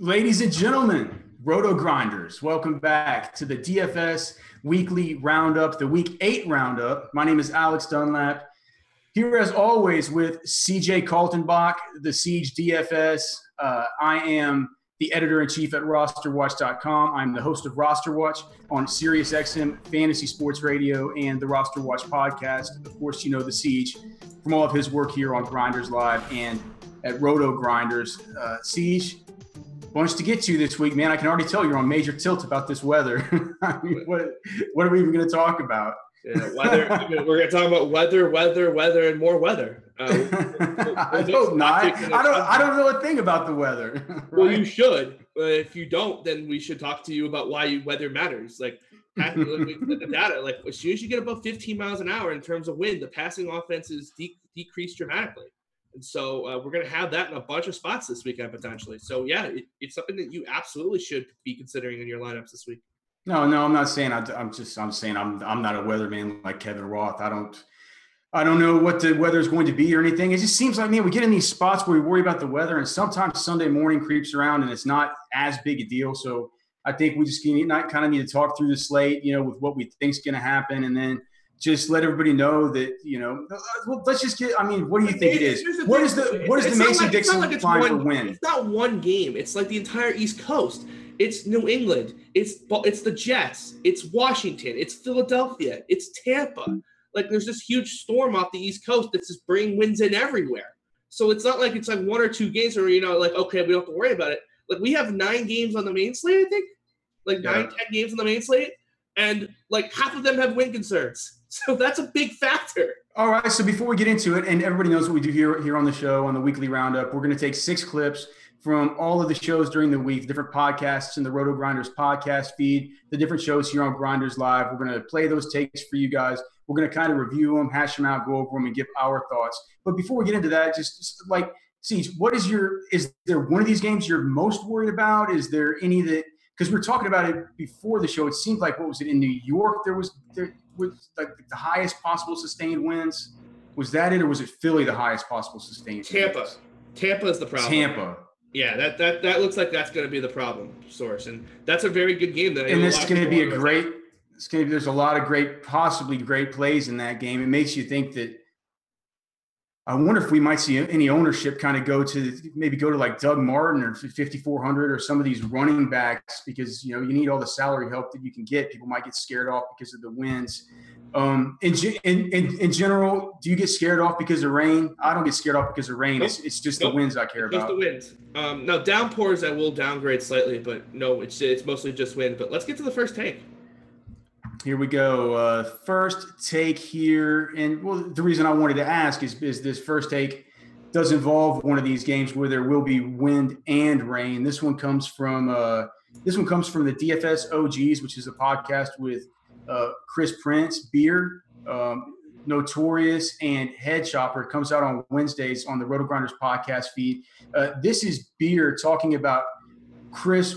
Ladies and gentlemen, Roto Grinders, welcome back to the DFS Weekly Roundup, the Week 8 Roundup. My name is Alex Dunlap, here as always with CJ Kaltenbach, the Siege DFS. I am the editor-in-chief at RosterWatch.com. I'm the host of RosterWatch on SiriusXM, Fantasy Sports Radio, and the RosterWatch podcast. Of course, you know the Siege from all of his work here on Grinders Live and at Roto Grinders. Siege, bunch to get to this week, man. I can already tell you're on major tilt about this weather. I mean, what are we even going to talk about? Yeah, weather. We're going to talk about weather, and more weather. I hope not. I don't know a thing about the weather. Right? Well, you should. But if you don't, then we should talk to you about why weather matters. Like, the data. Like, as soon as you get above 15 miles an hour in terms of wind, the passing offenses decrease dramatically. And so we're going to have that in a bunch of spots this weekend, potentially. So, yeah, it's something that you absolutely should be considering in your lineups this week. No, I'm not saying I'm not a weatherman like Kevin Roth. I don't know what the weather is going to be or anything. It just seems like, man, we get in these spots where we worry about the weather, and sometimes Sunday morning creeps around, and it's not as big a deal. So I think we just kind of need to talk through the slate, with what we think is going to happen, and then just let everybody know that, well, let's just get – I mean, what do you think it is? What is the Mason-Dixon line for win? It's not one game. It's like the entire East Coast. It's New England. It's the Jets. It's Washington. It's Philadelphia. It's Tampa. Like, there's this huge storm off the East Coast that's just bringing winds in everywhere. So it's not like it's like one or two games where, okay, we don't have to worry about it. Like, we have 9 games on the main slate, I think. 9, 10 games on the main slate. And, half of them have wind concerns. So that's a big factor. All right. So before we get into it, and everybody knows what we do here on the show, on the Weekly Roundup, we're going to take 6 clips from all of the shows during the week, different podcasts in the Roto Grinders podcast feed, the different shows here on Grinders Live. We're going to play those takes for you guys. We're going to kind of review them, hash them out, go over them, and give our thoughts. But before we get into that, just Siege, is there one of these games you're most worried about? Is there any that, because we were talking about it before the show, it seemed like, what was it, in New York there was the highest possible sustained winds? Was that it, or was it Philly the highest possible sustained winds? Tampa is the problem. Yeah, that looks like that's going to be the problem source, and that's a very good game. There's a lot of possibly great plays in that game. It makes you think that. I wonder if we might see any ownership kind of go to like Doug Martin or 5,400 or some of these running backs, because, you need all the salary help that you can get. People might get scared off because of the winds. In general, do you get scared off because of rain? I don't get scared off because of rain. Nope. It's just the winds I care about. Just the winds. Now, downpours I will downgrade slightly, but no, it's mostly just wind. But let's get to the first take. Here we go. First take here. And, well, the reason I wanted to ask is this first take does involve one of these games where there will be wind and rain. This one comes from the DFS OGs, which is a podcast with Chris Prince, Beer, Notorious, and Head Shopper. It comes out on Wednesdays on the RotoGrinders podcast feed. This is Beer talking about Chris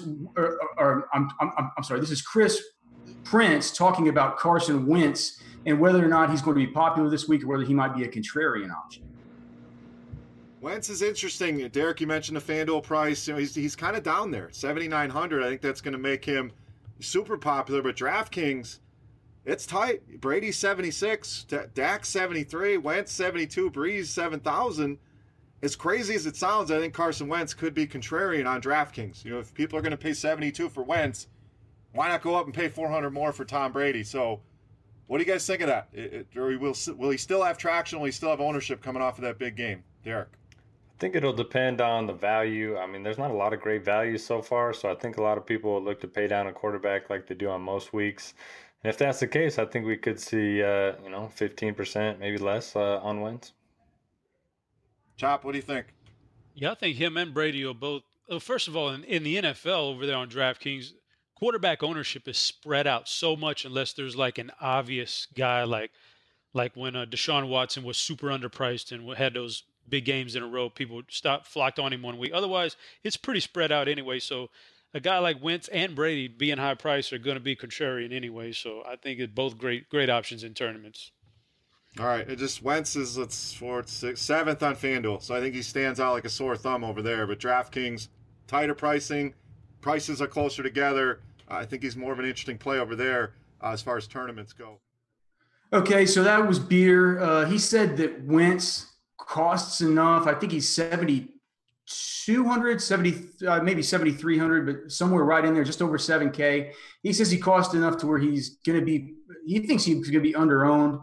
Prince talking about Carson Wentz and whether or not he's going to be popular this week or whether he might be a contrarian option. Wentz is interesting. Derek, you mentioned the FanDuel price. You know, he's kind of down there, 7,900. I think that's going to make him super popular. But DraftKings, it's tight. Brady 76, Dak 73, Wentz 72, Breeze 7,000. As crazy as it sounds, I think Carson Wentz could be contrarian on DraftKings. You know, if people are going to pay 72 for Wentz, why not go up and pay 400 more for Tom Brady? So, what do you guys think of that? Will he still have traction? Will he still have ownership coming off of that big game, Derek? I think it'll depend on the value. I mean, there's not a lot of great value so far, so I think a lot of people will look to pay down a quarterback like they do on most weeks. And if that's the case, I think we could see, 15%, maybe less on Wentz. Chop, what do you think? Yeah, I think him and Brady will both. Well, first of all, in the NFL over there on DraftKings, quarterback ownership is spread out so much unless there's like an obvious guy like when Deshaun Watson was super underpriced and had those big games in a row, people flocked on him one week. Otherwise, it's pretty spread out anyway. So a guy like Wentz and Brady being high priced are going to be contrarian anyway. So I think it's both great options in tournaments. All right, Wentz is 7th on FanDuel, so I think he stands out like a sore thumb over there. But DraftKings, tighter pricing, prices are closer together. I think he's more of an interesting play over there as far as tournaments go. Okay, so that was Beer. He said that Wentz costs enough. I think he's 7,200, maybe 7,300, but somewhere right in there, just over 7K. He says he costs enough to where he thinks he's going to be under-owned.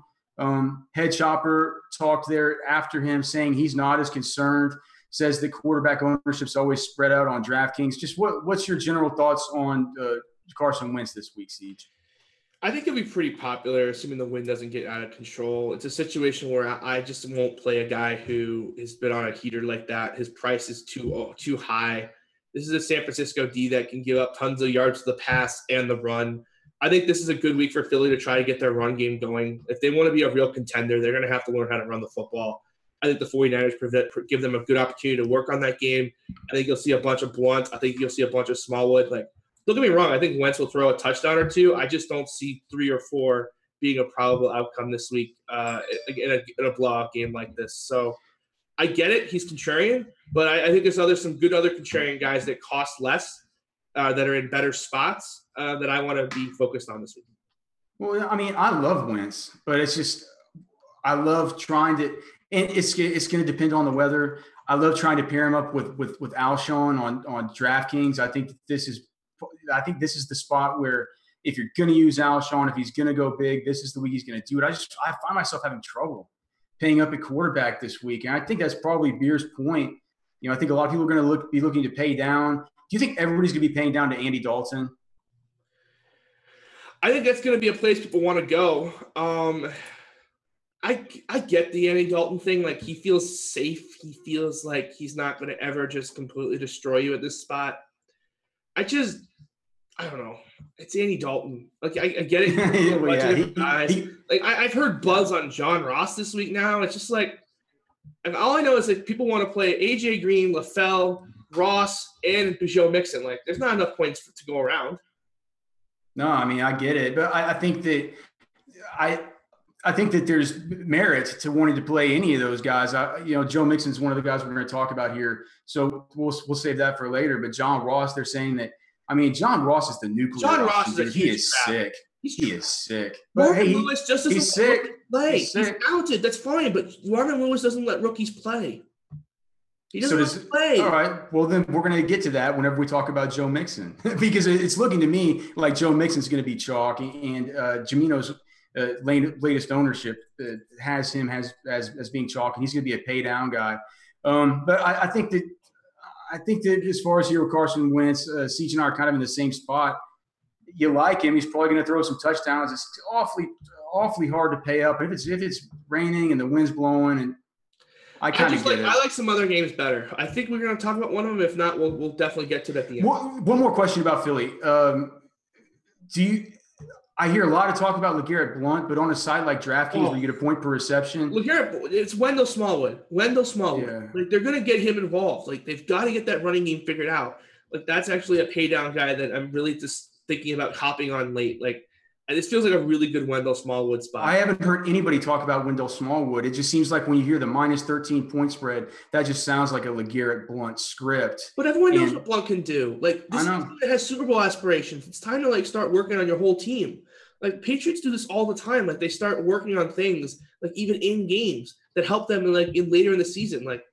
Head Chopper talked there after him, saying he's not as concerned, says that quarterback ownership's always spread out on DraftKings. Just what's your general thoughts on Carson Wentz this week, Siege? I think he'll be pretty popular, assuming the wind doesn't get out of control. It's a situation where I just won't play a guy who has been on a heater like that. His price is too high. This is a San Francisco D that can give up tons of yards to the pass and the run. I think this is a good week for Philly to try to get their run game going. If they want to be a real contender, they're going to have to learn how to run the football. I think the 49ers give them a good opportunity to work on that game. I think you'll see a bunch of Blount. I think you'll see a bunch of Smallwood. Like, don't get me wrong. I think Wentz will throw a touchdown or two. I just don't see 3 or 4 being a probable outcome this week in a blowout game like this. So I get it. He's contrarian, but I think there's some good other contrarian guys that cost less. That are in better spots that I want to be focused on this week. Well, I mean, I love Wentz, but it's just I love trying to – and it's going to depend on the weather. I love trying to pair him up with Alshon on DraftKings. I think this is the spot where if you're going to use Alshon, if he's going to go big, this is the week he's going to do it. I find myself having trouble paying up at quarterback this week, and I think that's probably Beer's point. You know, I think a lot of people are going to be looking to pay down. Do you think everybody's going to be paying down to Andy Dalton? I think that's going to be a place people want to go. I get the Andy Dalton thing. Like, he feels safe. He feels like he's not going to ever just completely destroy you at this spot. I don't know. It's Andy Dalton. Like, I get it. Well, yeah, I've heard buzz on John Ross this week now. It's just like, and all I know is that people want to play AJ Green, LaFell, Ross, and Joe Mixon. Like, there's not enough points to go around. No, I mean, I get it, but I think that I think that there's merit to wanting to play any of those guys. Joe Mixon's one of the guys we're going to talk about here, so we'll save that for later. But John Ross, they're saying that. I mean, John Ross is the nuclear. John Ross is sick. He is sick. But hey, Lewis just doesn't let rookies play. He's outed. That's fine, but Marvin Lewis doesn't let rookies play. He doesn't play. All right. Well, then we're going to get to that whenever we talk about Joe Mixon, because it's looking to me like Joe Mixon's going to be chalk, and Jamino's latest ownership has him as being chalk, and he's going to be a pay down guy. But I think that as far as here with Carson Wentz, Siege and I are kind of in the same spot. You like him. He's probably going to throw some touchdowns. It's awfully hard to pay up. If it's raining and the wind's blowing, and I like some other games better. I think we're going to talk about one of them. If not, we'll definitely get to that at the end. One more question about Philly. I hear a lot of talk about LeGarrette Blount, but on a site like DraftKings where you get a point per reception. It's Wendell Smallwood. Yeah. Like, they're going to get him involved. Like, they've got to get that running game figured out. Like, that's actually a pay down guy that I'm really just thinking about hopping on late. Like, And this feels like a really good Wendell Smallwood spot. I haven't heard anybody talk about Wendell Smallwood. It just seems like when you hear the minus 13 point spread, that just sounds like a LeGarrette Blount script. But everyone knows what Blount can do. Like, this team that has Super Bowl aspirations. It's time to, like, start working on your whole team. Like, Patriots do this all the time. Like, they start working on things, like, even in games that help them, in, like, in later in the season. Like,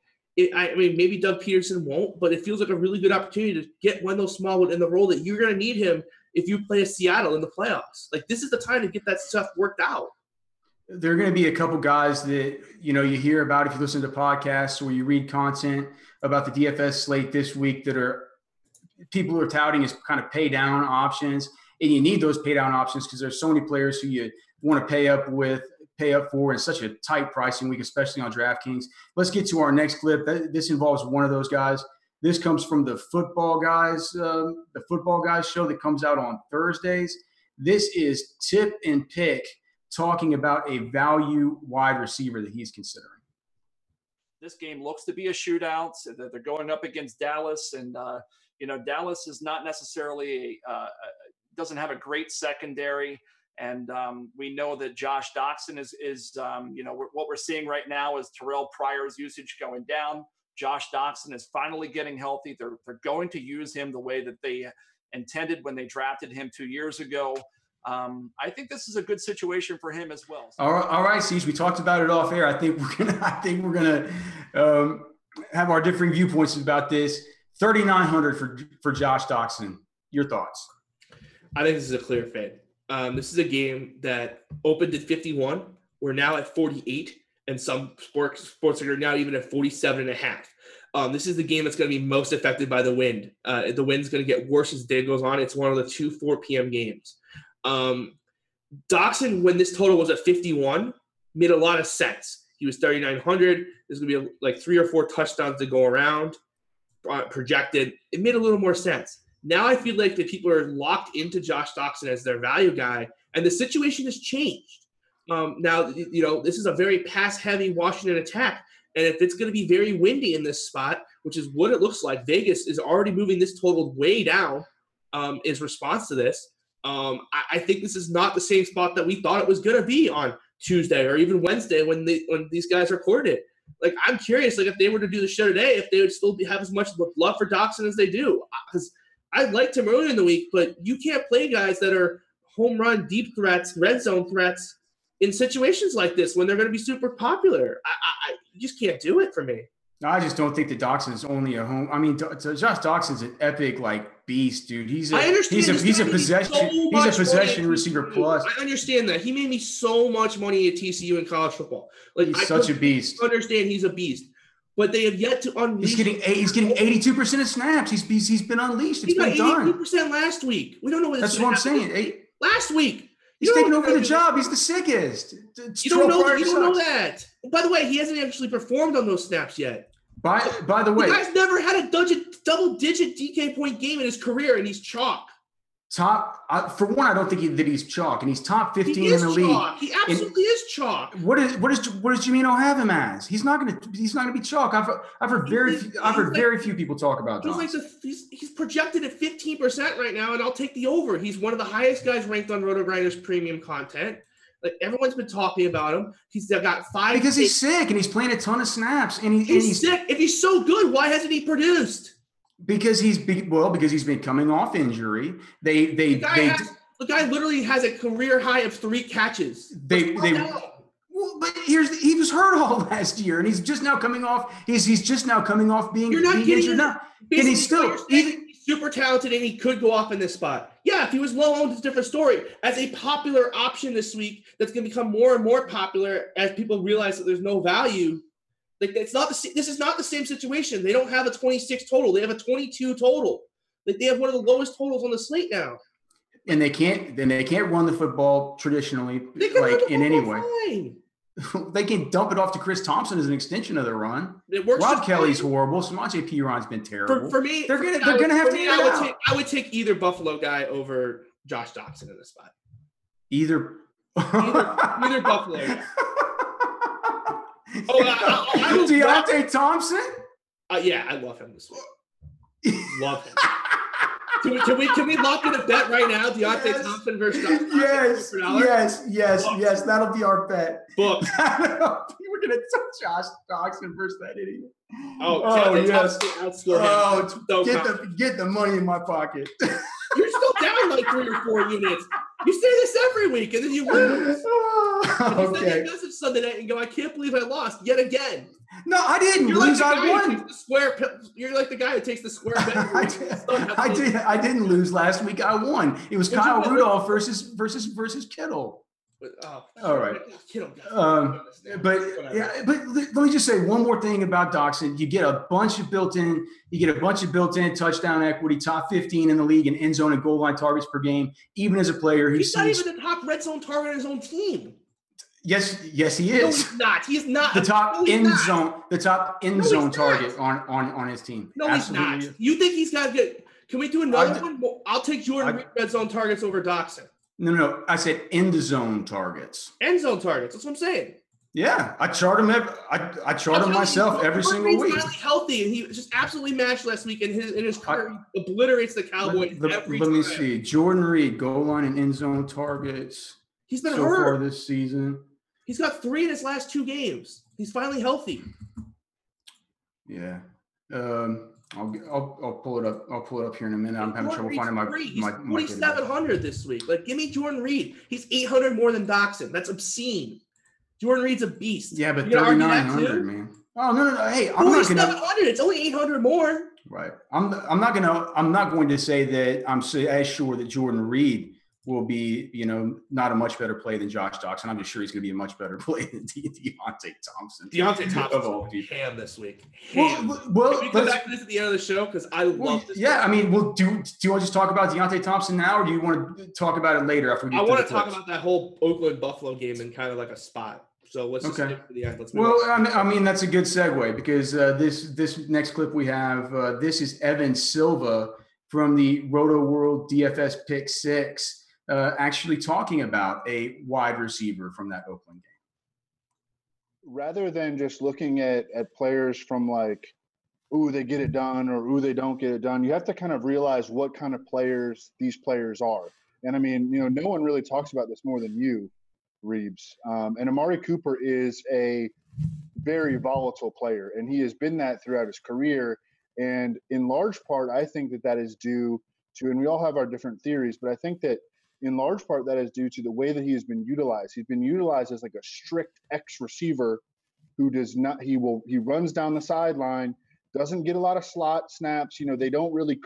I mean, maybe Doug Peterson won't, but it feels like a really good opportunity to get Wendell Smallwood in the role that you're going to need him if you play Seattle in the playoffs. Like, this is the time to get that stuff worked out. There are going to be a couple guys that, you know, you hear about if you listen to podcasts or you read content about the DFS slate this week that are people who are touting as kind of pay down options. And you need those pay down options because there's so many players who you want to pay up for in such a tight pricing week, especially on DraftKings. Let's get to our next clip. This involves one of those guys. This comes from the Football Guys, show that comes out on Thursdays. This is Tip and Pick talking about a value wide receiver that he's considering. This game looks to be a shootout. So that they're going up against Dallas, and you know, Dallas is not necessarily doesn't have a great secondary, and we know that Josh Doctson is you know, what we're seeing right now is Terrell Pryor's usage going down. Josh Doctson is finally getting healthy. They're going to use him the way that they intended when they drafted him 2 years ago. I think this is a good situation for him as well. All right, Cease, we talked about it off air. I think we're gonna have our differing viewpoints about this. 3,900 for Josh Doctson. Your thoughts? I think this is a clear fade. This is a game that opened at 51. We're now at 48. And some sports are now even at 47.5. This is the game that's going to be most affected by the wind. The wind's going to get worse as the day goes on. It's one of the two 4 p.m. games. Doctson, when this total was at 51, made a lot of sense. He was 3,900. There's going to be like 3 or 4 touchdowns to go around, projected. It made a little more sense. Now I feel like the people are locked into Josh Doctson as their value guy, and the situation has changed. Now, you know, this is a very pass-heavy Washington attack, and if it's going to be very windy in this spot, which is what it looks like, Vegas is already moving this total way down in response to this. I think this is not the same spot that we thought it was going to be on Tuesday or even Wednesday when these guys recorded. Like, I'm curious, like, if they were to do the show today, if they would still have as much love for Doctson as they do. Because I liked him earlier in the week, but you can't play guys that are home run, deep threats, red zone threats, in situations like this, when they're going to be super popular. I just can't do it for me. No, I just don't think that Doctson is only a home. I mean, Josh Doctson's an epic, like, beast, dude. He's a possession receiver plus. I understand that. He made me so much money at TCU in college football. Like, he's such a beast. I understand he's a beast, but they have yet to unleash. He's getting 82% of snaps. He's been unleashed. It's been done. He got 82% last week. We don't know what that's what I'm saying. Last week. He's taking over the job. He's the sickest. You don't know that. By the way, he hasn't actually performed on those snaps yet. By the way, the guy's never had a double-digit DK point game in his career, and he's chalk. For one, I don't think that he's chalk, and he's top 15 in the league. He absolutely is chalk. What does Jimeno have him as? He's not gonna be chalk. I've heard very few people talk about that. He's projected at 15% right now, and I'll take the over. He's one of the highest guys ranked on Roto-Grinders premium content. Like, everyone's been talking about him. He's got five because he's sick and he's playing a ton of snaps. And he's sick. If he's so good, why hasn't he produced? Because he's been coming off injury. The guy literally has a career high of 3 catches. He was hurt all last year, and he's just now coming off being injured now. And he's still he's super talented, and he could go off in this spot. Yeah, if he was low owned, it's a different story. As a popular option this week, that's going to become more and more popular as people realize that there's no value. Like, this is not the same situation. They don't have a 26 total. They have a 22 total. Like, they have one of the lowest totals on the slate now. And they can't run the football traditionally, like, in any way. They can dump it off to Chris Thompson as an extension of the run. It works. Rob Kelly's horrible. Samaje Perine has been terrible. For me, they're gonna have to get out. I would take either Buffalo guy over Josh Doctson in this spot. Either Buffalo guy. Oh, I will Deontay Thompson? Yeah, I love him this week. Love him. Can we lock in a bet right now? Deontay Thompson versus Doctson. Yes. That'll be our bet. Book. We're gonna Josh Doctson versus that idiot. Get the money in my pocket. You're still down like 3 or 4 units. You say this every week, and then you lose. You send me a message Sunday night and go, I can't believe I lost yet again. No, I didn't lose. I won. You're like the guy who takes the square bet. I didn't lose last week. I won. It was Kyle Rudolph versus Kittle. All right. Kittle. But let me just say one more thing about Doctson. You get a bunch of built-in touchdown equity, top 15 in the league in end zone and goal line targets per game. Even as a player, he's not even the top red zone target on his own team. Yes, he is. No, he's not. He's not the top end zone target on his team. No, absolutely. He's not. You think he's got good? Can we do another one? I'll take Jordan Reed red zone targets over Doctson. No. I said end zone targets. That's what I'm saying. Yeah, I chart him myself every single week. He's finally healthy, and he just absolutely mashed last week. And in his career, he obliterates the Cowboys every time. Let me see. Jordan Reed goal line and end zone targets. He's been hurt so far this season. He's got 3 in his last 2 games. He's finally healthy. Yeah, I'll pull it up. I'll pull it up here in a minute. I'm having trouble finding my 4,700 this week. Like, give me Jordan Reed. He's 800 more than Doctson. That's obscene. Jordan Reed's a beast. Yeah, but 3,900, man. Oh no. Hey, I'm not gonna. 700. It's only 800 more. Right. I'm not going to say that I'm as sure that Jordan Reed will be, not a much better play than Josh Doctson. I'm just sure he's going to be a much better play than Deontay Thompson. Deontay Thompson ham this week. Well, can we come back to this at the end of the show? Because I love this. Yeah, game. I mean, well, do you want to just talk about Deontay Thompson now, or do you want to talk about it later? I want to talk about that whole Oakland-Buffalo game in kind of like a spot. So let's just stick to the end. Let's move on. I mean, that's a good segue because this next clip we have, this is Evan Silva from the RotoWorld DFS Pick 6. Actually talking about a wide receiver from that Oakland game. Rather than just looking at players from like, ooh, they get it done or ooh, they don't get it done, you have to kind of realize what kind of players these players are. And I mean, no one really talks about this more than you, Reeves. And Amari Cooper is a very volatile player, and he has been that throughout his career. And in large part, I think that is due to, and we all have our different theories, but I think that in large part, that is due to the way that he has been utilized. He's been utilized as like a strict X receiver who he runs down the sideline, doesn't get a lot of slot snaps. They don't really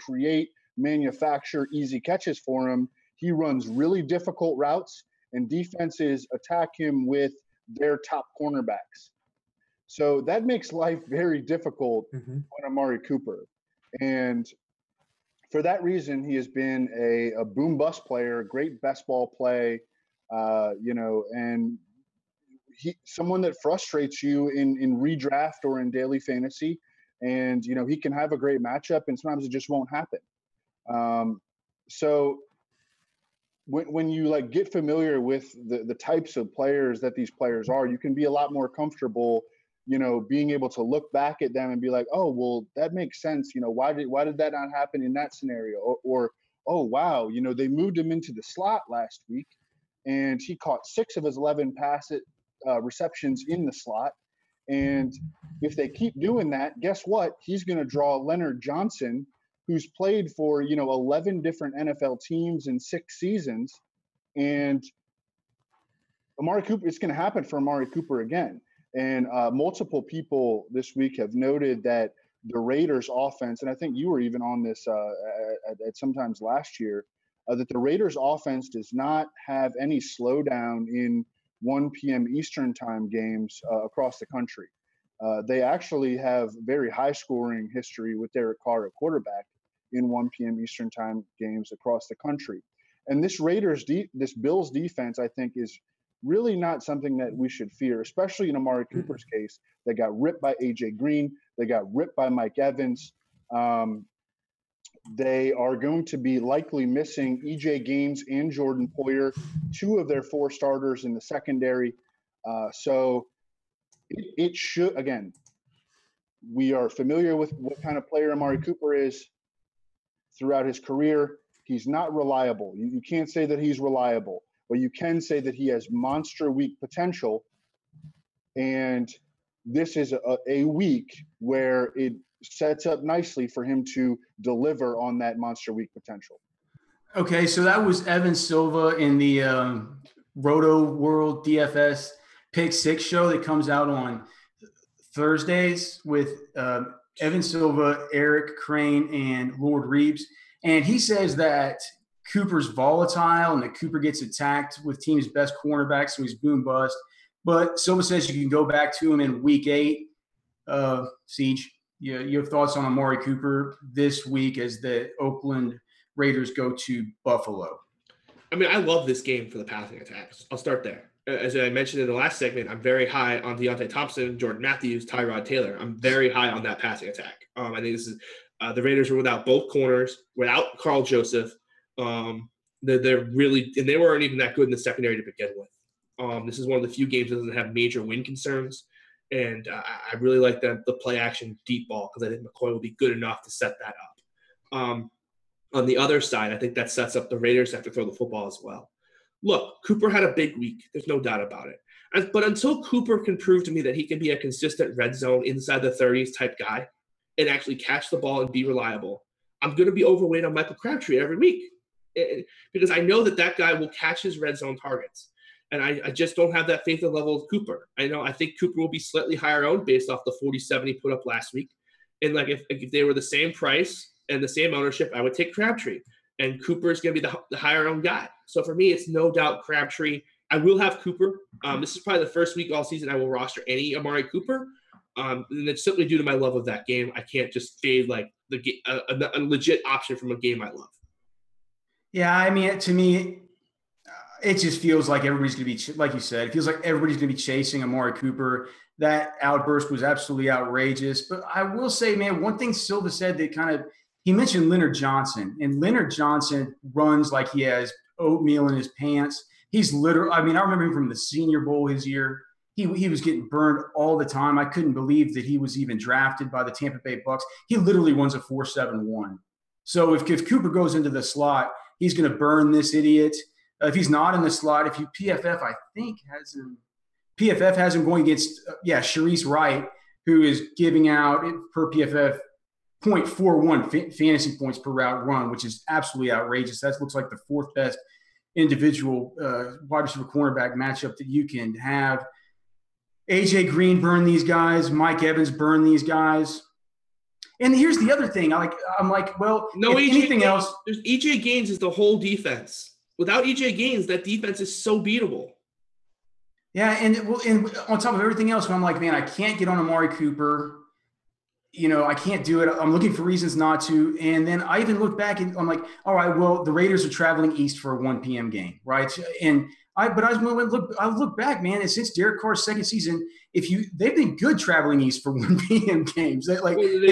manufacture easy catches for him. He runs really difficult routes, and defenses attack him with their top cornerbacks. So that makes life very difficult on Amari Cooper. And for that reason, he has been a boom-bust player, great best ball play, and someone that frustrates you in redraft or in daily fantasy. And, he can have a great matchup, and sometimes it just won't happen. So when you, like, get familiar with the types of players that these players are, you can be a lot more comfortable being able to look back at them and be like, oh, well, that makes sense. Why did that not happen in that scenario? Or oh, wow, they moved him into the slot last week, and he caught 6 of his 11 receptions in the slot. And if they keep doing that, guess what? He's going to draw Leonard Johnson, who's played for, 11 different NFL teams in 6 seasons. And Amari Cooper, it's going to happen for Amari Cooper again. And multiple people this week have noted that the Raiders offense, and I think you were even on this at sometimes last year, that the Raiders offense does not have any slowdown in 1 p.m. Eastern time games across the country. They actually have very high scoring history with Derek Carr at quarterback in 1 p.m. Eastern time games across the country. And this this Bills defense, I think, is really not something that we should fear, especially in Amari Cooper's case. They got ripped by AJ Green. They got ripped by Mike Evans. They are going to be likely missing EJ Gaines and Jordan Poyer, 2 of their 4 starters in the secondary. So it should, again, we are familiar with what kind of player Amari Cooper is. throughout his career. He's not reliable. You can't say that he's reliable, but you can say that he has monster week potential. And this is a week where it sets up nicely for him to deliver on that monster week potential. Okay, so that was Evan Silva in the Roto World DFS Pick 6 show that comes out on Thursdays with Evan Silva, Eric Crane, and Lord Reeves. And he says that Cooper's volatile and that Cooper gets attacked with team's best cornerbacks, so he's boom bust. But Silva says you can go back to him in week 8. Siege, you have thoughts on Amari Cooper this week as the Oakland Raiders go to Buffalo? I mean, I love this game for the passing attacks. I'll start there. As I mentioned in the last segment, I'm very high on Deontay Thompson, Jordan Matthews, Tyrod Taylor. I'm very high on that passing attack. I think this is the Raiders are without both corners, without Carl Joseph. They're really – and they weren't even that good in the secondary to begin with. This is one of the few games that doesn't have major win concerns, and I really like the play-action deep ball because I think McCoy will be good enough to set that up. On the other side, I think that sets up the Raiders to have to throw the football as well. Look, Cooper had a big week. There's no doubt about it. But until Cooper can prove to me that he can be a consistent red zone inside the 30s type guy and actually catch the ball and be reliable, I'm going to be overweight on Michael Crabtree every week because I know that guy will catch his red zone targets. And I just don't have that faith in the level of Cooper. I think Cooper will be slightly higher owned based off the 47 he put up last week. And like if they were the same price and the same ownership, I would take Crabtree. And Cooper is going to be the higher owned guy. So for me, it's no doubt Crabtree. I will have Cooper. This is probably the first week all season I will roster any Amari Cooper. And it's simply due to my love of that game. I can't just fade like a legit option from a game I love. Yeah, I mean, to me, it just feels like everybody's going to be, like you said, it feels like everybody's going to be chasing Amari Cooper. That outburst was absolutely outrageous. But I will say, man, one thing Silva said that kind of, he mentioned Leonard Johnson, and Leonard Johnson runs like he has oatmeal in his pants. He's literally, I mean, I remember him from the Senior Bowl his year. He was getting burned all the time. I couldn't believe that he was even drafted by the Tampa Bay Bucks. He literally runs a 4.71. So if Cooper goes into the slot, he's going to burn this idiot. If he's not in the slot, PFF, I think, has him. PFF has him going against, Sharice Wright, who is giving out, per PFF, 0.41 fantasy points per route run, which is absolutely outrageous. That looks like the fourth best individual wide receiver cornerback matchup that you can have. AJ Green burned these guys. Mike Evans burned these guys. And here's the other thing. EJ Gaines is the whole defense. Without EJ Gaines, that defense is so beatable. Yeah, and on top of everything else, when I'm like, man, I can't get on Amari Cooper. I can't do it. I'm looking for reasons not to. And then I even look back and I'm like, all right, well, the Raiders are traveling east for a 1 p.m. game, right? I look back, man, and since Derek Carr's second season, they've been good traveling east for 1 p.m. games. They're good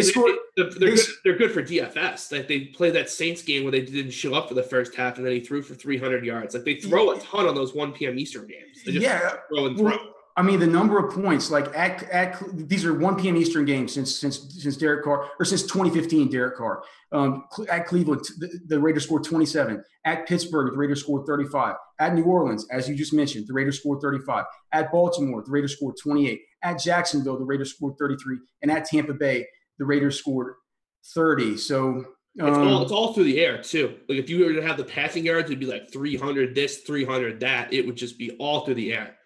for DFS. Like they play that Saints game where they didn't show up for the first half and then he threw for 300 yards. Like they throw a ton on those 1 p.m. Eastern games. They just throw and throw. I mean, the number of points, like these are 1 p.m. Eastern games since Derek Carr, or since 2015 Derek Carr. At Cleveland, the Raiders scored 27. At Pittsburgh, the Raiders scored 35. At New Orleans, as you just mentioned, the Raiders scored 35. At Baltimore, the Raiders scored 28. At Jacksonville, the Raiders scored 33. And at Tampa Bay, the Raiders scored 30. So it's all through the air, too. Like if you were to have the passing yards, it'd be like 300 this, 300 that. It would just be all through the air.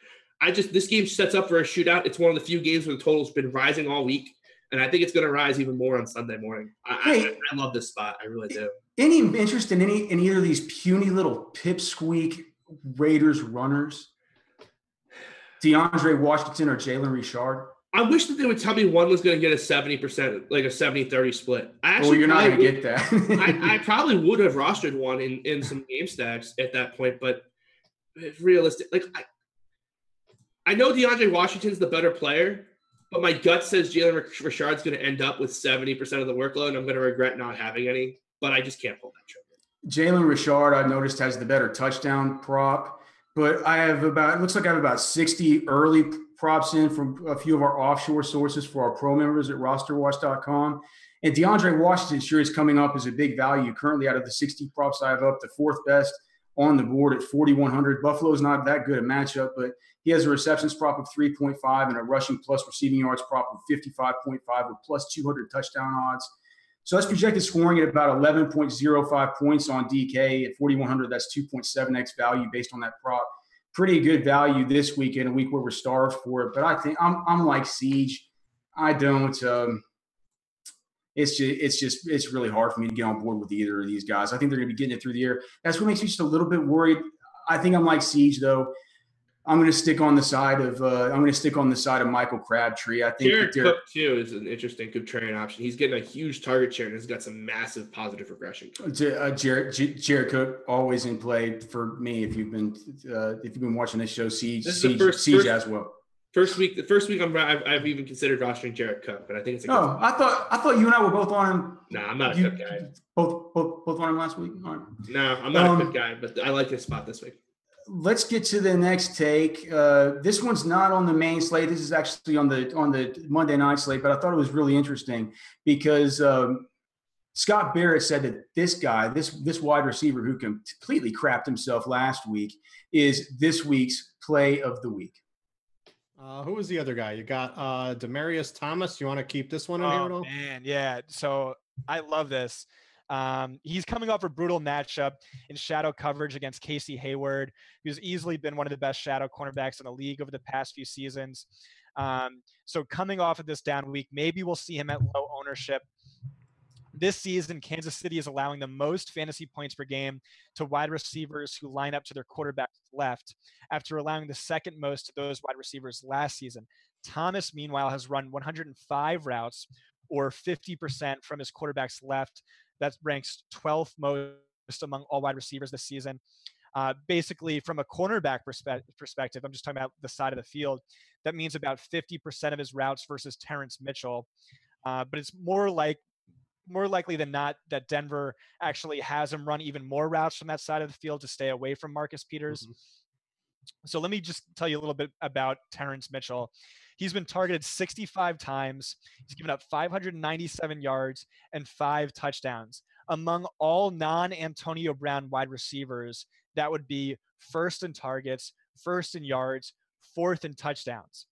This game sets up for a shootout. It's one of the few games where the total's been rising all week, and I think it's going to rise even more on Sunday morning. I love this spot. I really do. Any interest in either of these puny little pipsqueak Raiders runners? DeAndre Washington or Jalen Richard? I wish that they would tell me one was going to get a 70%, like a 70-30 split. You're not going to get that. I probably would have rostered one in some game stacks at that point, but it's realistic. Like I know DeAndre Washington's the better player, but my gut says Jalen Richard's going to end up with 70% of the workload, and I'm going to regret not having any, but I just can't pull that trigger. Jalen Richard, I've noticed, has the better touchdown prop, but it looks like I have about 60 early props in from a few of our offshore sources for our pro members at rosterwatch.com. And DeAndre Washington sure is coming up as a big value. Currently, out of the 60 props I have up, the fourth best on the board at 4,100. Buffalo's not that good a matchup, but he has a receptions prop of 3.5 and a rushing plus receiving yards prop of 55.5 with plus 200 touchdown odds. So that's projected scoring at about 11.05 points on DK. At 4,100, that's 2.7x value based on that prop. Pretty good value this weekend, a week where we're starved for it. But I think I'm like Siege. I don't. It's really hard for me to get on board with either of these guys. I think they're going to be getting it through the air. That's what makes me just a little bit worried. I think I'm like Siege, though. I'm going to stick on the side of Michael Crabtree. I think Jared Cook too is an interesting contrarian option. He's getting a huge target share and has got some massive positive regression. Jared Cook always in play for me. If you've been watching this show, Siege as well. The first week I've even considered rostering Jared Cook, but I think it's I thought you and I were both on him. No, I'm not a Cook guy. Both on him last week. Right. No, I'm not a Cook guy, but I like his spot this week. Let's get to the next take. This one's not on the main slate. This is actually on the Monday night slate, but I thought it was really interesting because Scott Barrett said that this guy, this wide receiver who completely crapped himself last week, is this week's play of the week. Who was the other guy? You got Demaryius Thomas. You want to keep this one on here at all? Man, yeah. So I love this. He's coming off a brutal matchup in shadow coverage against Casey Hayward, who's easily been one of the best shadow cornerbacks in the league over the past few seasons. So coming off of this down week, maybe we'll see him at low ownership. This season, Kansas City is allowing the most fantasy points per game to wide receivers who line up to their quarterback's left after allowing the second most to those wide receivers last season. Thomas, meanwhile, has run 105 routes or 50% from his quarterback's left. That ranks 12th most among all wide receivers this season. Basically, from a cornerback perspective, I'm just talking about the side of the field, that means about 50% of his routes versus Terrence Mitchell. But it's more likely than not that Denver actually has him run even more routes from that side of the field to stay away from Marcus Peters. Mm-hmm. So let me just tell you a little bit about Terrence Mitchell. He's been targeted 65 times. He's given up 597 yards and 5 touchdowns. Among all non-Antonio Brown wide receivers, that would be first in targets, first in yards, fourth in touchdowns.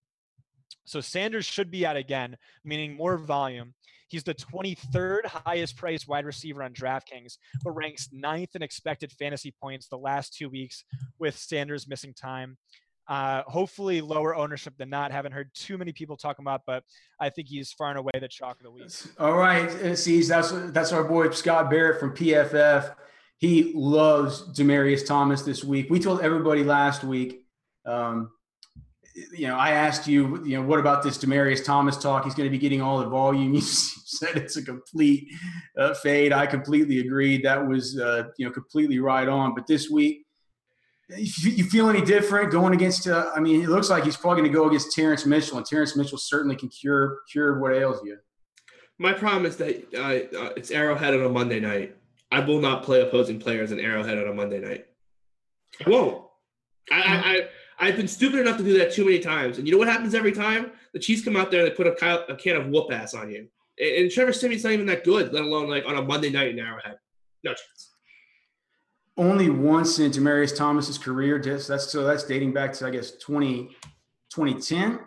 So Sanders should be out again, meaning more volume. He's the 23rd highest priced wide receiver on DraftKings, but ranks 9th in expected fantasy points the last 2 weeks with Sanders missing time. Hopefully lower ownership than not. Haven't heard too many people talk about, but I think he's far and away the chalk of the week. All right. See, that's our boy Scott Barrett from PFF. He loves Demaryius Thomas this week. We told everybody last week, I asked you, what about this Demaryius Thomas talk? He's going to be getting all the volume. You said it's a complete fade. I completely agreed. That was, completely right on. But this week, you feel any different going against? It looks like he's probably going to go against Terrence Mitchell, and Terrence Mitchell certainly can cure what ails you. My problem is that it's Arrowhead on a Monday night. I will not play opposing players in Arrowhead on a Monday night. I won't. I've been stupid enough to do that too many times. And you know what happens every time? The Chiefs come out there and they put a can of whoop-ass on you. And Trevor Siemian's not even that good, let alone like on a Monday night in Arrowhead. No chance. Only once in Demaryius Thomas's career. That's dating back to, I guess, 2010.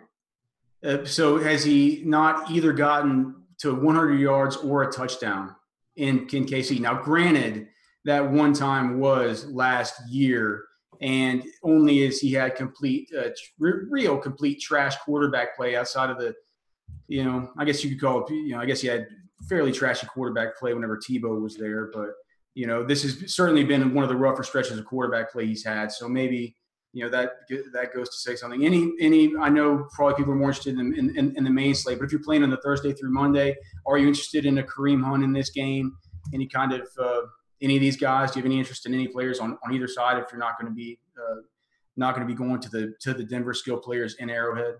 So has he not either gotten to 100 yards or a touchdown in KC? Now, granted, that one time was last year. And only as he had complete trash quarterback play outside of the, I guess you could call it, I guess he had fairly trashy quarterback play whenever Tebow was there. But, this has certainly been one of the rougher stretches of quarterback play he's had. So maybe, that goes to say something. Any, I know probably people are more interested in the main slate, but if you're playing on the Thursday through Monday, are you interested in a Kareem Hunt in this game? Any kind of, any of these guys? Do you have any interest in any players on either side? If you're not going to be going to the Denver skill players in Arrowhead,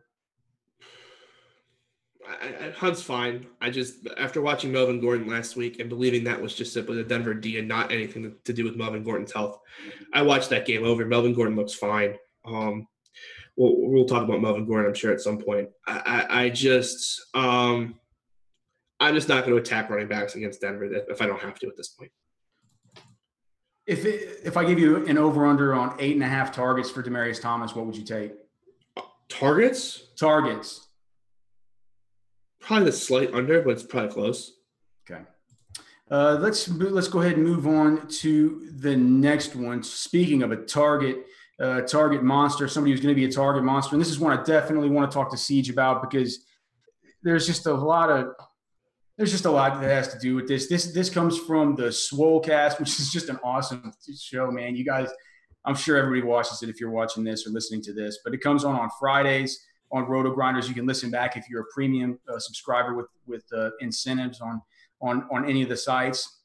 Hunt's fine. I just, after watching Melvin Gordon last week and believing that was just simply the Denver D and not anything to do with Melvin Gordon's health, I watched that game over. Melvin Gordon looks fine. We'll talk about Melvin Gordon, I'm sure, at some point. I just I'm just not going to attack running backs against Denver if I don't have to at this point. If I give you an over-under on 8.5 targets for Demaryius Thomas, what would you take? Targets. Probably the slight under, but it's probably close. Okay. Let's go ahead and move on to the next one. Speaking of a target monster, somebody who's going to be a target monster, and this is one I definitely want to talk to Siege about because there's just a lot that has to do with this. This comes from the Swolecast, which is just an awesome show, man. You guys, I'm sure everybody watches it if you're watching this or listening to this, but it comes on Fridays on RotoGrinders. You can listen back if you're a premium subscriber with incentives on any of the sites.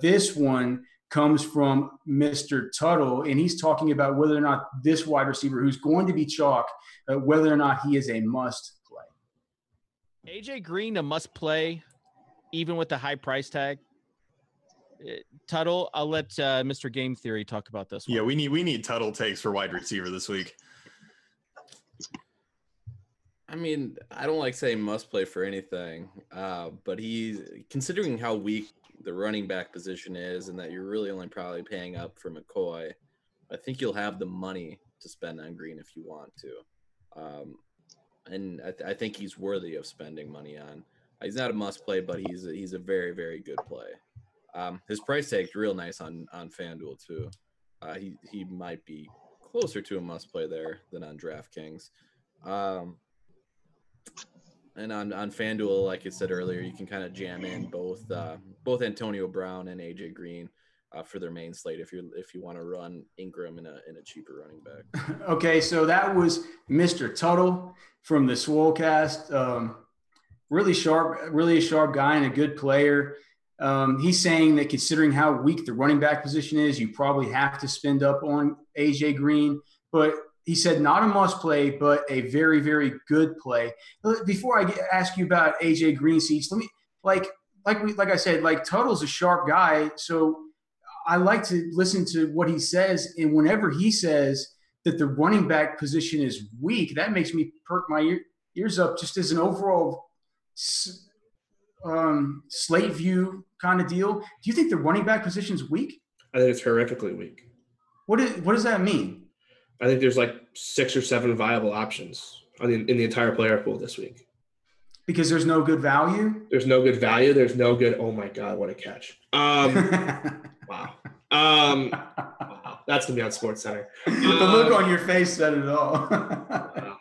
This one comes from Mr. Tuttle, and he's talking about whether or not this wide receiver who's going to be chalk, whether or not he is a must play. AJ Green, a must play, even with the high price tag. Tuttle, I'll let Mr. Game Theory talk about this one. Yeah, we need Tuttle takes for wide receiver this week. I mean, I don't like saying must play for anything, but he's considering how weak the running back position is and that you're really only probably paying up for McCoy. I think you'll have the money to spend on Green if you want to. And I think he's worthy of spending money on. He's not a must play, but he's a very, very good play. His price tag's real nice on FanDuel too. He might be closer to a must play there than on DraftKings. And on FanDuel, like I said earlier, you can kind of jam in both Antonio Brown and AJ Green for their main slate if you want to run Ingram in a cheaper running back. Okay, so that was Mr. Tuttle from the Swolecast. Really a sharp guy and a good player. He's saying that considering how weak the running back position is, you probably have to spend up on AJ Green, but he said not a must play, but a very, very good play. Before I ask you about AJ Green, Seats, let me like I said, Tuttle's a sharp guy, so I like to listen to what he says, and whenever he says that the running back position is weak, that makes me perk my ears up just as an overall slate view kind of deal. Do you think the running back position's weak? I think it's horrifically weak. What does that mean? I think there's like 6 or 7 viable options in the entire player pool this week. Because there's no good value? There's no good value. There's no good – oh, my God, what a catch. Wow. Wow. That's going to be on SportsCenter. The look on your face said it all. Wow.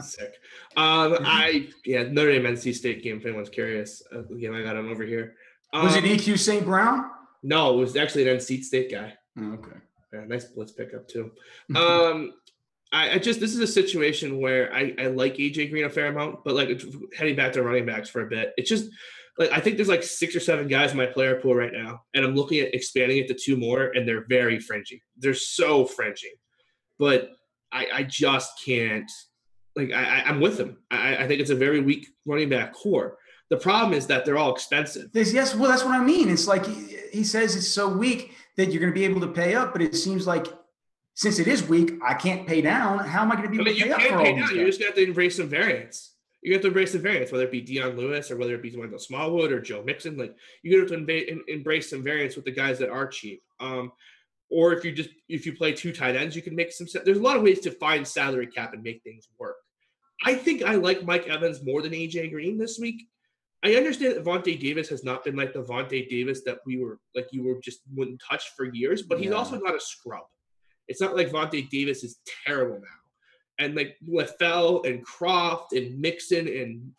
Sick. Notre Dame NC State game, if anyone's curious. Again, I got him over here. Was it EQ St. Brown? No, it was actually an NC State guy. Oh, okay. Yeah, nice blitz pickup too. This is a situation where I like AJ Green a fair amount, but like heading back to running backs for a bit, it's just like I think there's like 6 or 7 guys in my player pool right now, and I'm looking at expanding it to 2 more, and they're very fringy. They're so fringy, but I just can't. Like I'm with them. I think it's a very weak running back core. The problem is that they're all expensive. Yes, well, that's what I mean. It's like he says it's so weak that you're going to be able to pay up, but it seems like since it is weak, I can't pay down. How am I going to be able to pay up? You can't pay down. You're just going to have to embrace some variance. You have to embrace the variance, whether it be Deion Lewis or whether it be Wendell Smallwood or Joe Mixon. Like you're going to have to embrace some variance with the guys that are cheap. Or if you play 2 tight ends, you can make some. There's a lot of ways to find salary cap and make things work. I think I like Mike Evans more than AJ Green this week. I understand that Vontae Davis has not been like the Vontae Davis that you wouldn't touch for years, but he's also not a scrub. It's not like Vontae Davis is terrible now. And like LaFell and Croft and Mixon, and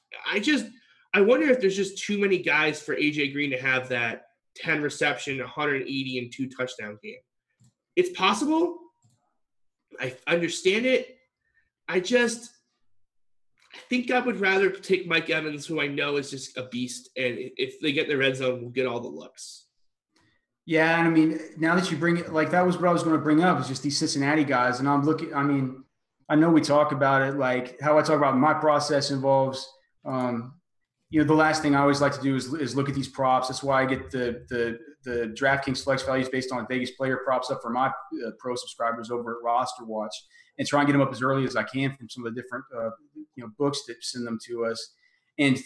I wonder if there's just too many guys for AJ Green to have that 10 reception, 180 and 2 touchdown game. It's possible. I understand it. I think I would rather take Mike Evans, who I know is just a beast, and if they get in the red zone, we'll get all the looks. Yeah, and I mean, now that you bring it, like that was what I was going to bring up is just these Cincinnati guys, and I'm looking. I mean, I know we talk about it, like how I talk about my process involves, the last thing I always like to do is look at these props. That's why I get the DraftKings flex values based on Vegas player props up for my pro subscribers over at RosterWatch, and try and get them up as early as I can from some of the different books that send them to us. And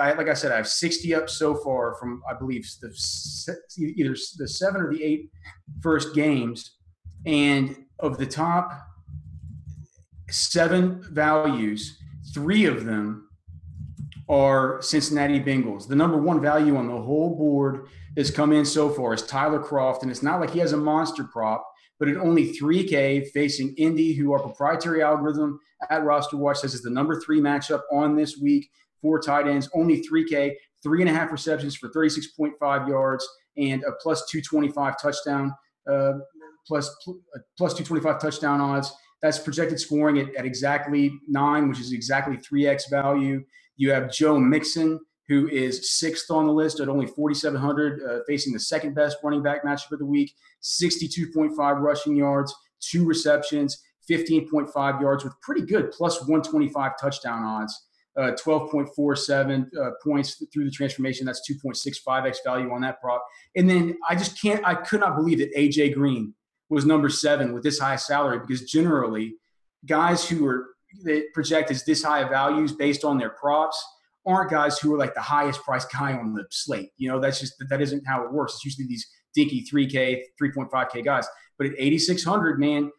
I have 60 up so far from, I believe, either the 7 or the 8 first games. And of the top 7 values, 3 of them are Cincinnati Bengals. The number one value on the whole board that's come in so far is Tyler Kroft. And it's not like he has a monster prop, but at only 3K facing Indy, who our proprietary algorithm at RosterWatch says is the number 3 matchup on this week. 4 tight ends, only 3K, 3.5 receptions for 36.5 yards, and a plus 225 touchdown odds. That's projected scoring at exactly 9, which is exactly 3X value. You have Joe Mixon, who is 6th on the list at only 4,700, facing the second best running back matchup of the week, 62.5 rushing yards, 2 receptions, 15.5 yards with pretty good plus 125 touchdown odds. 12.47 points through the transformation. That's 2.65x value on that prop. And then I could not believe that AJ Green was number 7 with this high salary, because generally guys who are project as this high of values based on their props aren't guys who are like the highest priced guy on the slate. You know, that isn't how it works. It's usually these dinky 3K, 3.5K guys. But at 8,600, man,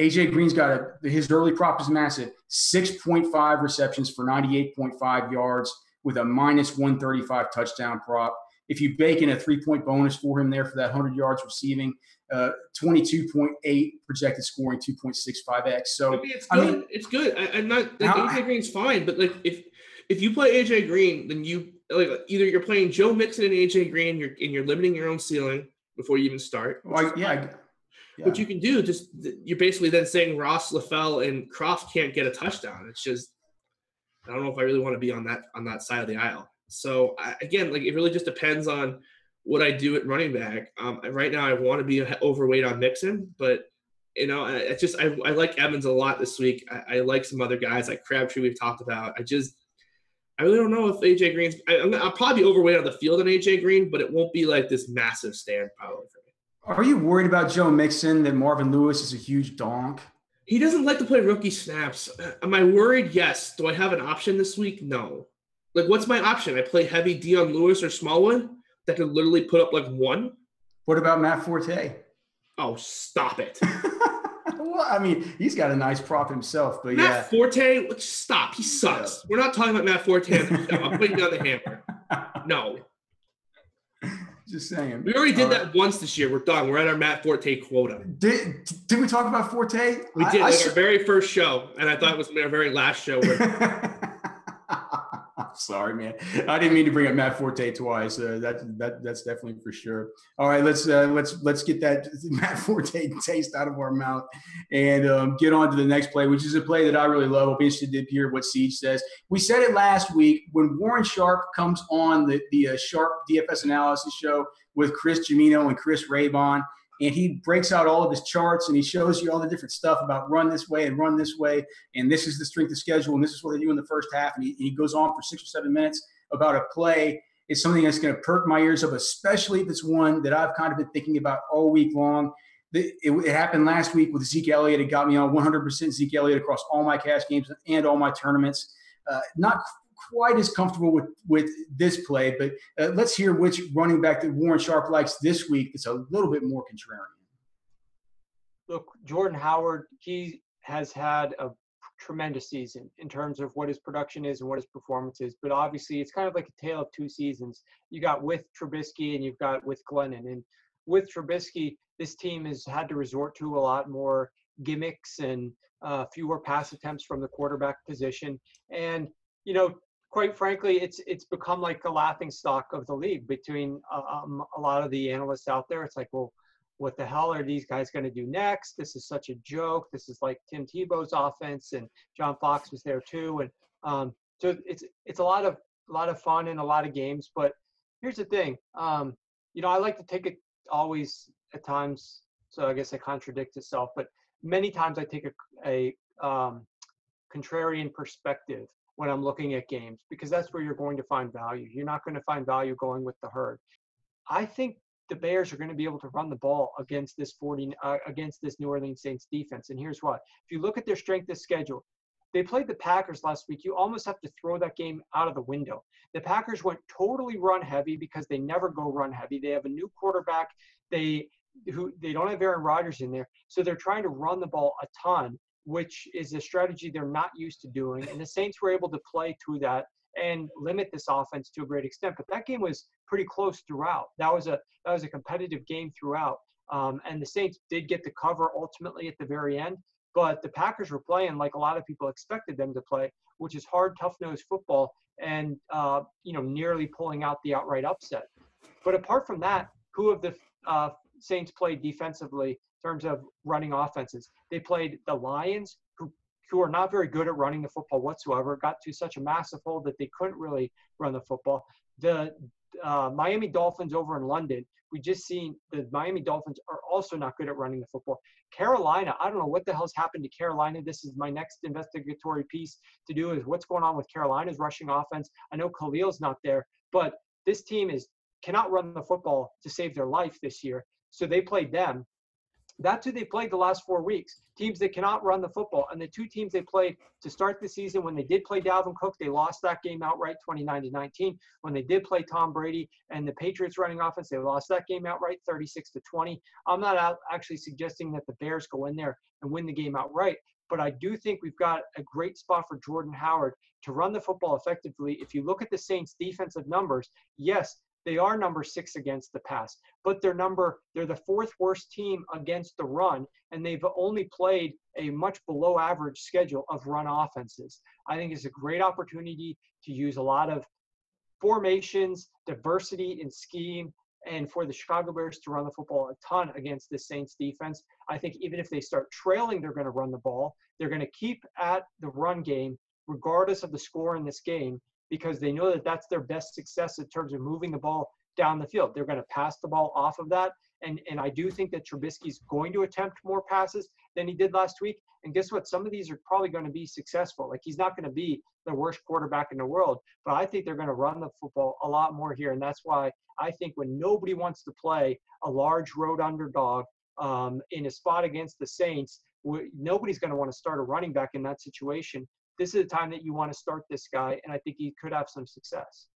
AJ Green's got his early prop is massive, 6.5 receptions for 98.5 yards with a minus 135 touchdown prop. If you bake in a 3-point bonus for him there for that 100 yards receiving, 22.8 projected scoring, 2.65x. So I mean, it's good. It's good. I'm not like AJ Green's fine, but like if you play AJ Green, then you like either you're playing Joe Mixon and AJ Green, you're limiting your own ceiling before you even start. Well, yeah. Yeah. What you can do, just you're basically then saying Ross, LaFell, and Kroft can't get a touchdown. It's just I don't know if I really want to be on that side of the aisle. So again, like it really just depends on what I do at running back. Right now, I want to be overweight on Mixon, but you know, it's just I like Evans a lot this week. I like some other guys like Crabtree we've talked about. I really don't know if AJ Green's. I'll probably be overweight on the field on AJ Green, but it won't be like this massive stand probably for me. Are you worried about Joe Mixon that Marvin Lewis is a huge donk? He doesn't like to play rookie snaps. Am I worried? Yes. Do I have an option this week? No. Like, what's my option? I play heavy Dion Lewis or Smallwood that could literally put up like 1. What about Matt Forte? Oh, stop it. Well, I mean, he's got a nice prop himself, but Matt Forte, stop. He sucks. Yeah. We're not talking about Matt Forte. I'm putting down the hammer. No. Just saying. We already did that once this year. We're done. We're at our Matt Forte quota. Did we talk about Forte? We did. Our very first show, and I thought it was our very last show. I'm sorry, man. I didn't mean to bring up Matt Forte twice. That's definitely for sure. All right, let's get that Matt Forte taste out of our mouth and get on to the next play, which is a play that I really love. I'll be interested to hear what Siege says. We said it last week when Warren Sharp comes on the Sharp DFS analysis show with Chris Gemino and Chris Raybon, and he breaks out all of his charts and he shows you all the different stuff about run this way, and this is the strength of schedule, and this is what they do in the first half. And he goes on for 6 or 7 minutes about a play. It's something that's going to perk my ears up, especially if it's one that I've kind of been thinking about all week long. It happened last week with Zeke Elliott. It got me on 100% Zeke Elliott across all my cash games and all my tournaments. Not quite as comfortable with this play, but let's hear which running back that Warren Sharp likes this week. It's a little bit more contrarian. Look, Jordan Howard, he has had a tremendous season in terms of what his production is and what his performance is, but obviously it's kind of like a tale of two seasons. You got with Trubisky and you've got with Glennon, and with Trubisky, this team has had to resort to a lot more gimmicks and fewer pass attempts from the quarterback position. And, you know, quite frankly, it's become like a laughingstock of the league between a lot of the analysts out there. It's like, well, what the hell are these guys going to do next? This is such a joke. This is like Tim Tebow's offense, and John Fox was there too. And so it's a lot of fun and a lot of games. But here's the thing, you know, I like to take it always at times. So I guess I contradict itself, but many times I take a contrarian perspective when I'm looking at games, because that's where you're going to find value. You're not going to find value going with the herd. I think the Bears are going to be able to run the ball against this New Orleans Saints defense. And here's why. If you look at their strength of schedule, They played the Packers last week. You almost have to throw that game out of the window. The Packers went totally run heavy because they never go run heavy. They have a new quarterback. They don't have Aaron Rodgers in there. So they're trying to run the ball a ton, which is a strategy they're not used to doing. And the Saints were able to play to that and limit this offense to a great extent. But that game was pretty close throughout. That was a competitive game throughout. And the Saints did get the cover ultimately at the very end. But the Packers were playing like a lot of people expected them to play, which is hard, tough-nosed football and, nearly pulling out the outright upset. But apart from that, who have the Saints played defensively in terms of running offenses? They played the Lions, who are not very good at running the football whatsoever, got to such a massive hole that they couldn't really run the football. The Miami Dolphins over in London, we just seen the Miami Dolphins are also not good at running the football. Carolina, I don't know what the hell's happened to Carolina. This is my next investigatory piece to do is what's going on with Carolina's rushing offense. I know Khalil's not there, but this team cannot run the football to save their life this year. So they played them. That's who they played the last 4 weeks, teams that cannot run the football. And the two teams they played to start the season, when they did play Dalvin Cook, they lost that game outright 29-19. When they did play Tom Brady and the Patriots running offense, they lost that game outright 36-20. I'm not actually suggesting that the Bears go in there and win the game outright, but I do think we've got a great spot for Jordan Howard to run the football effectively. If you look at the Saints' defensive numbers, yes, they are number 6 against the pass, but they're the fourth worst team against the run, and they've only played a much below average schedule of run offenses. I think it's a great opportunity to use a lot of formations, diversity in scheme, and for the Chicago Bears to run the football a ton against the Saints defense. I think even if they start trailing, they're going to run the ball. They're going to keep at the run game regardless of the score in this game, because they know that that's their best success in terms of moving the ball down the field. They're going to pass the ball off of that. And I do think that Trubisky's going to attempt more passes than he did last week. And guess what? Some of these are probably going to be successful. Like, he's not going to be the worst quarterback in the world, but I think they're going to run the football a lot more here. And that's why I think when nobody wants to play a large road underdog in a spot against the Saints, nobody's going to want to start a running back in that situation. This is the time that you want to start this guy, and I think he could have some success.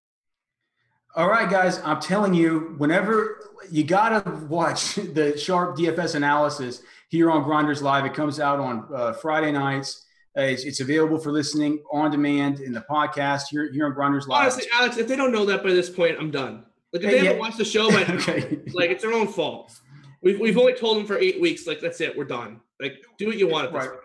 All right, guys, I'm telling you, whenever you got to watch the Sharp DFS analysis here on Grinders Live. It comes out on Friday nights. It's available for listening on demand in the podcast here on Grinders Live. Honestly, Alex, if they don't know that by this point, I'm done. Like, if they haven't watched the show by okay. Like, it's their own fault. We've only told them for 8 weeks, like, that's it, we're done. Like, do what you want at this point.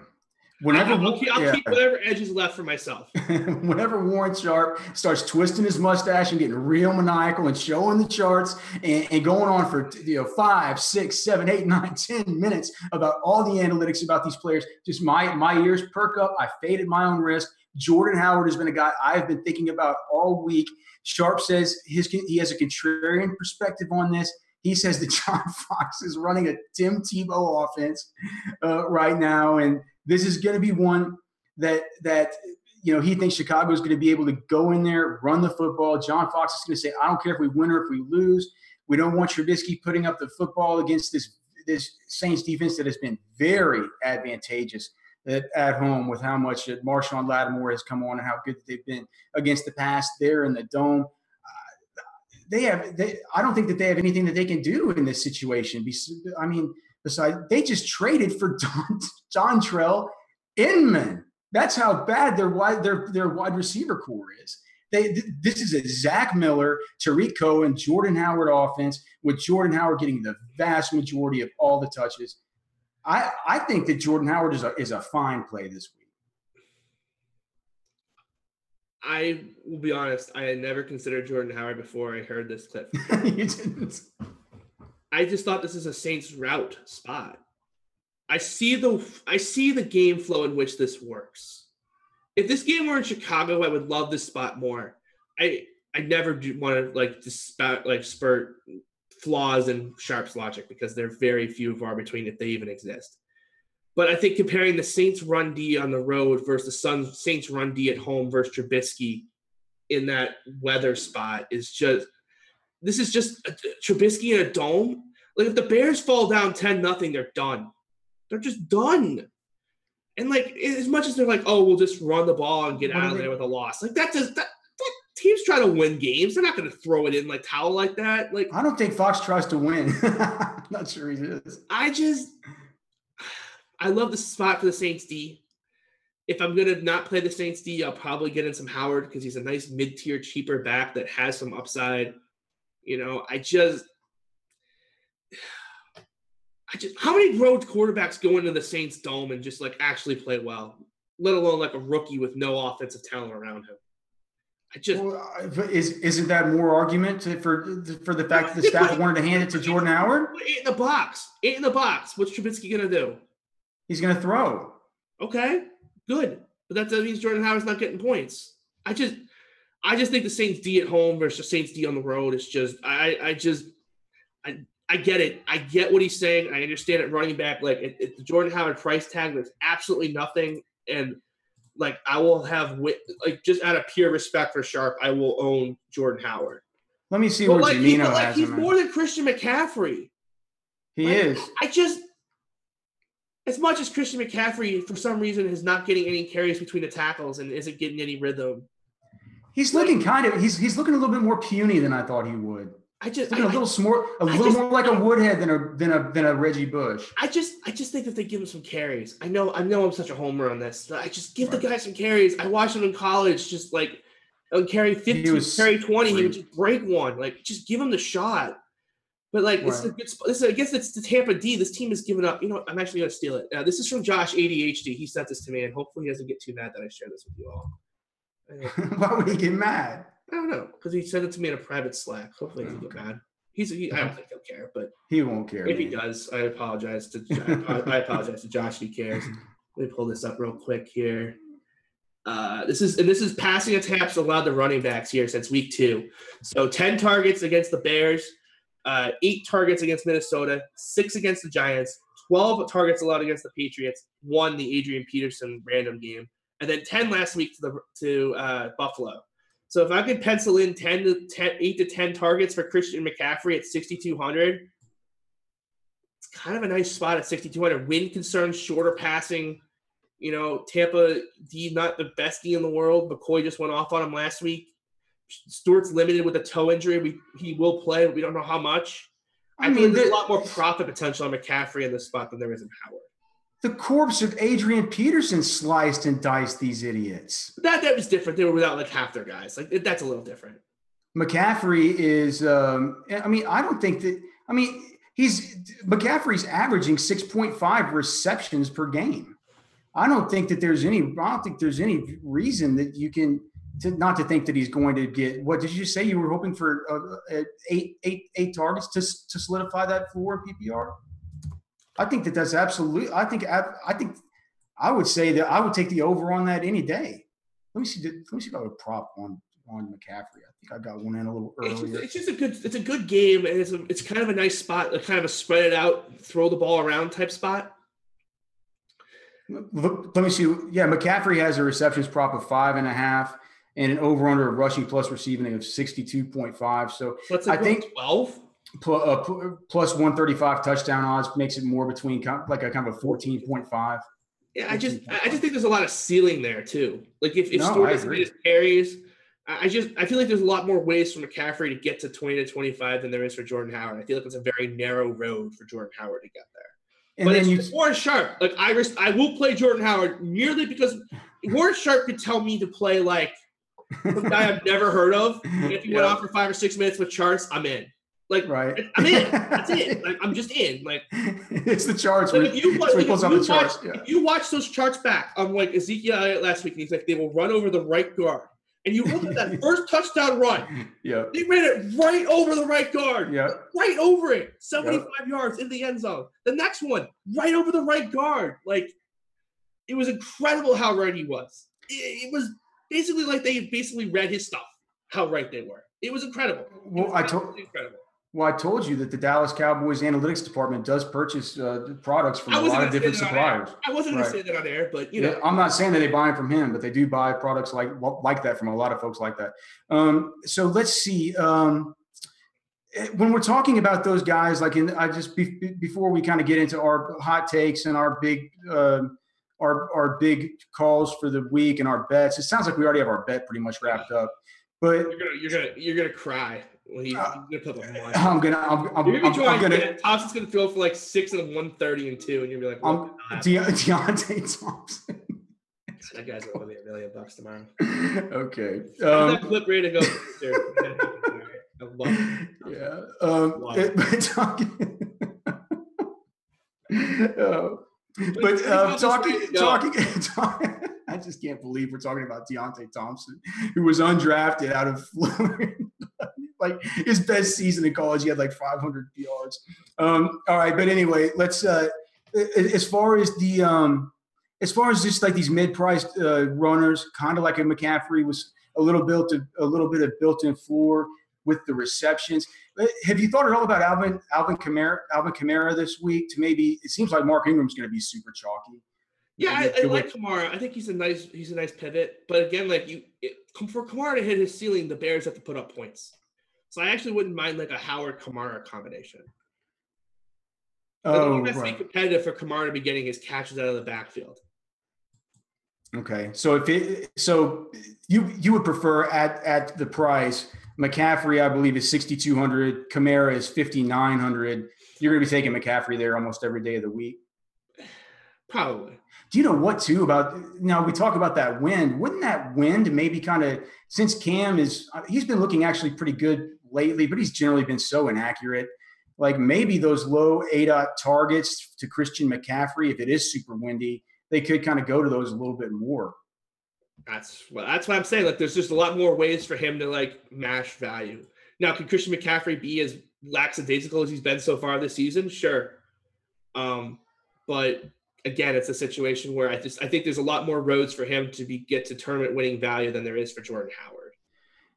I'll keep whatever edges left for myself. Whenever Warren Sharp starts twisting his mustache and getting real maniacal and showing the charts and going on for 5, 6, 7, 8, 9, 10 minutes about all the analytics about these players, just my ears perk up. I fade at my own risk. Jordan Howard has been a guy I've been thinking about all week. Sharp says he has a contrarian perspective on this. He says that John Fox is running a Tim Tebow offense right now, and this is going to be one that he thinks Chicago is going to be able to go in there, run the football. John Fox is going to say, I don't care if we win or if we lose. We don't want Trubisky putting up the football against this Saints defense that has been very advantageous at home with how much Marshawn Lattimore has come on and how good they've been against the pass there in the dome. I don't think that they have anything that they can do in this situation. I mean, besides, they just traded for Dontrell Inman. That's how bad their wide receiver core is. This is a Zach Miller, Tariq Cohen, Jordan Howard offense, with Jordan Howard getting the vast majority of all the touches. I think that Jordan Howard is a fine play this week. I will be honest. I had never considered Jordan Howard before I heard this clip. You didn't. I just thought this is a Saints route spot. I see the game flow in which this works. If this game were in Chicago, I would love this spot more. I never do want to spurt flaws in Sharp's logic, because they're very few and far between if they even exist. But I think comparing the Saints run D on the road versus the Saints run D at home versus Trubisky in that weather spot is just. This is just Trubisky in a dome. Like, if the Bears fall down 10-0, they're done. They're just done. And, like, as much as they're like, oh, we'll just run the ball and get out of there with a loss. Like, that teams try to win games. They're not going to throw it in, like, towel like that. Like, I don't think Fox tries to win. I'm not sure he is. I love the spot for the Saints D. If I'm going to not play the Saints D, I'll probably get in some Howard because he's a nice mid-tier cheaper back that has some upside. You know, how many road quarterbacks go into the Saints dome and just like actually play well, let alone like a rookie with no offensive talent around him? Isn't that more argument for the fact that the staff wanted to hand it to Jordan Howard? Eight in the box. What's Trubisky going to do? He's going to throw. Okay, good. But that means Jordan Howard's not getting points. I just think the Saints D at home versus the Saints D on the road is just, I get it. I get what he's saying. I understand it running back. Like, it's the Jordan Howard price tag. There's absolutely nothing. And, like, I will have – like, just out of pure respect for Sharp, I will own Jordan Howard. Let me see what Gimeno has. Like, he's more than Christian McCaffrey. He is. I just – as much as Christian McCaffrey, for some reason, is not getting any carries between the tackles and isn't getting any rhythm. He's looking kind of – he's looking a little bit more puny than I thought he would. More like a Woodhead than a Reggie Bush. I just think that they give him some carries. I know I'm such a homer on this. But I just give the guy some carries. I watched him in college, just like carry 15, carry 20, he would just break one. Like, just give him the shot. But like it's a good spot. I guess it's the Tampa D. This team is giving up. You know what? I'm actually gonna steal it. This is from Josh ADHD. He sent this to me, and hopefully he doesn't get too mad that I share this with you all. Why would he get mad? I don't know, because he sent it to me in a private Slack. Hopefully he doesn't get mad. I don't think he'll care, but he won't care. If he does, I apologize to Josh. He cares. Let me pull this up real quick here. This is passing attempts allowed to running backs here since week 2. So 10 targets against the Bears, 8 targets against Minnesota, 6 against the Giants, 12 targets allowed against the Patriots, 1 the Adrian Peterson random game, and then 10 last week to Buffalo. So if I could pencil in 8 to 10 targets for Christian McCaffrey at 6,200, it's kind of a nice spot at 6,200. Wind concerns, shorter passing. You know, Tampa D, not the best D in the world. McCoy just went off on him last week. Stewart's limited with a toe injury. He will play. We don't know how much. I mean, there's a lot more profit potential on McCaffrey in this spot than there is in Howard. The corpse of Adrian Peterson sliced and diced these idiots. That was different. They were without like half their guys. Like that's a little different. McCaffrey is. McCaffrey's averaging 6.5 receptions per game. I don't think there's any reason that you can not to think that he's going to get. What did you say? You were hoping for eight targets to solidify that floor PPR. I think that that's absolutely. I think I would say that I would take the over on that any day. Let me see if I would prop on McCaffrey. I think I got one in a little earlier. It's just a good game, and it's kind of a nice spot, kind of a spread it out, throw the ball around type spot. Look, let me see. Yeah, McCaffrey has a receptions prop of 5.5 and an over under of rushing plus receiving of 62.5. So that's like 12. Plus 135 touchdown odds makes it more between like a kind of a 14.5. Yeah, I just think there's a lot of ceiling there too. Like if Stewart doesn't get his carries, I feel like there's a lot more ways for McCaffrey to get to 20 to 25 than there is for Jordan Howard. I feel like it's a very narrow road for Jordan Howard to get there. And but then it's Warren Sharp. Like I will play Jordan Howard merely because Warren Sharp could tell me to play like some guy I've never heard of. And if he went off for 5 or 6 minutes with charts, I'm in. Like, right. I'm in. That's it. Like, I'm just in. Like, it's the charts. Like, if you watch those charts back on like Ezekiel Elliott last week, and he's like, they will run over the right guard. And you look at that first touchdown run. Yeah. They ran it right over the right guard. Yeah. Right over it. 75 yards in the end zone. The next one, right over the right guard. Like, it was incredible how right he was. It was basically like they basically read his stuff. How right they were. It was incredible. Incredible. Well, I told you that the Dallas Cowboys analytics department does purchase products from a lot of different suppliers. I wasn't going to say that on air, but you know, I'm not saying that they buy them from him, but they do buy products like that from a lot of folks like that. So let's see. When we're talking about those guys, before we kind of get into our hot takes and our big our big calls for the week and our bets. It sounds like we already have our bet pretty much wrapped up. But you're gonna cry when he's gonna put the money. I'm gonna. Thompson's gonna throw for like 6 and 130 and 2, and you're gonna be like, what Deontay Thompson. That guy's gonna win $1 million tomorrow. Okay. That clip ready to go. I love it. Yeah. Talking. I just can't believe we're talking about Deontay Thompson, who was undrafted out of Florida. Like his best season in college, he had like 500 yards. All right, but anyway, let's. As far as just like these mid-priced runners, kind of like a McCaffrey was a little bit of built-in floor with the receptions. Have you thought at all about Alvin Kamara this week? To maybe it seems like Mark Ingram's going to be super chalky. Yeah, I like Kamara. I think he's a nice pivot. But again, for Kamara to hit his ceiling, the Bears have to put up points. So I actually wouldn't mind like a Howard Kamara combination. Oh, right. Be competitive for Kamara to be getting his catches out of the backfield. Okay, so you would prefer at the price McCaffrey, I believe, is 6,200. Kamara is 5,900. You're going to be taking McCaffrey there almost every day of the week. Probably. Do you know what, too, about – now we talk about that wind. Wouldn't that wind maybe kind of – since Cam is – he's been looking actually pretty good lately, but he's generally been so inaccurate. Like maybe those low ADOT targets to Christian McCaffrey, if it is super windy, they could kind of go to those a little bit more. That's what I'm saying. Like there's just a lot more ways for him to like mash value. Now, can Christian McCaffrey be as lackadaisical as he's been so far this season? Sure. But – again, it's a situation where I think there's a lot more roads for him to get to tournament winning value than there is for Jordan Howard.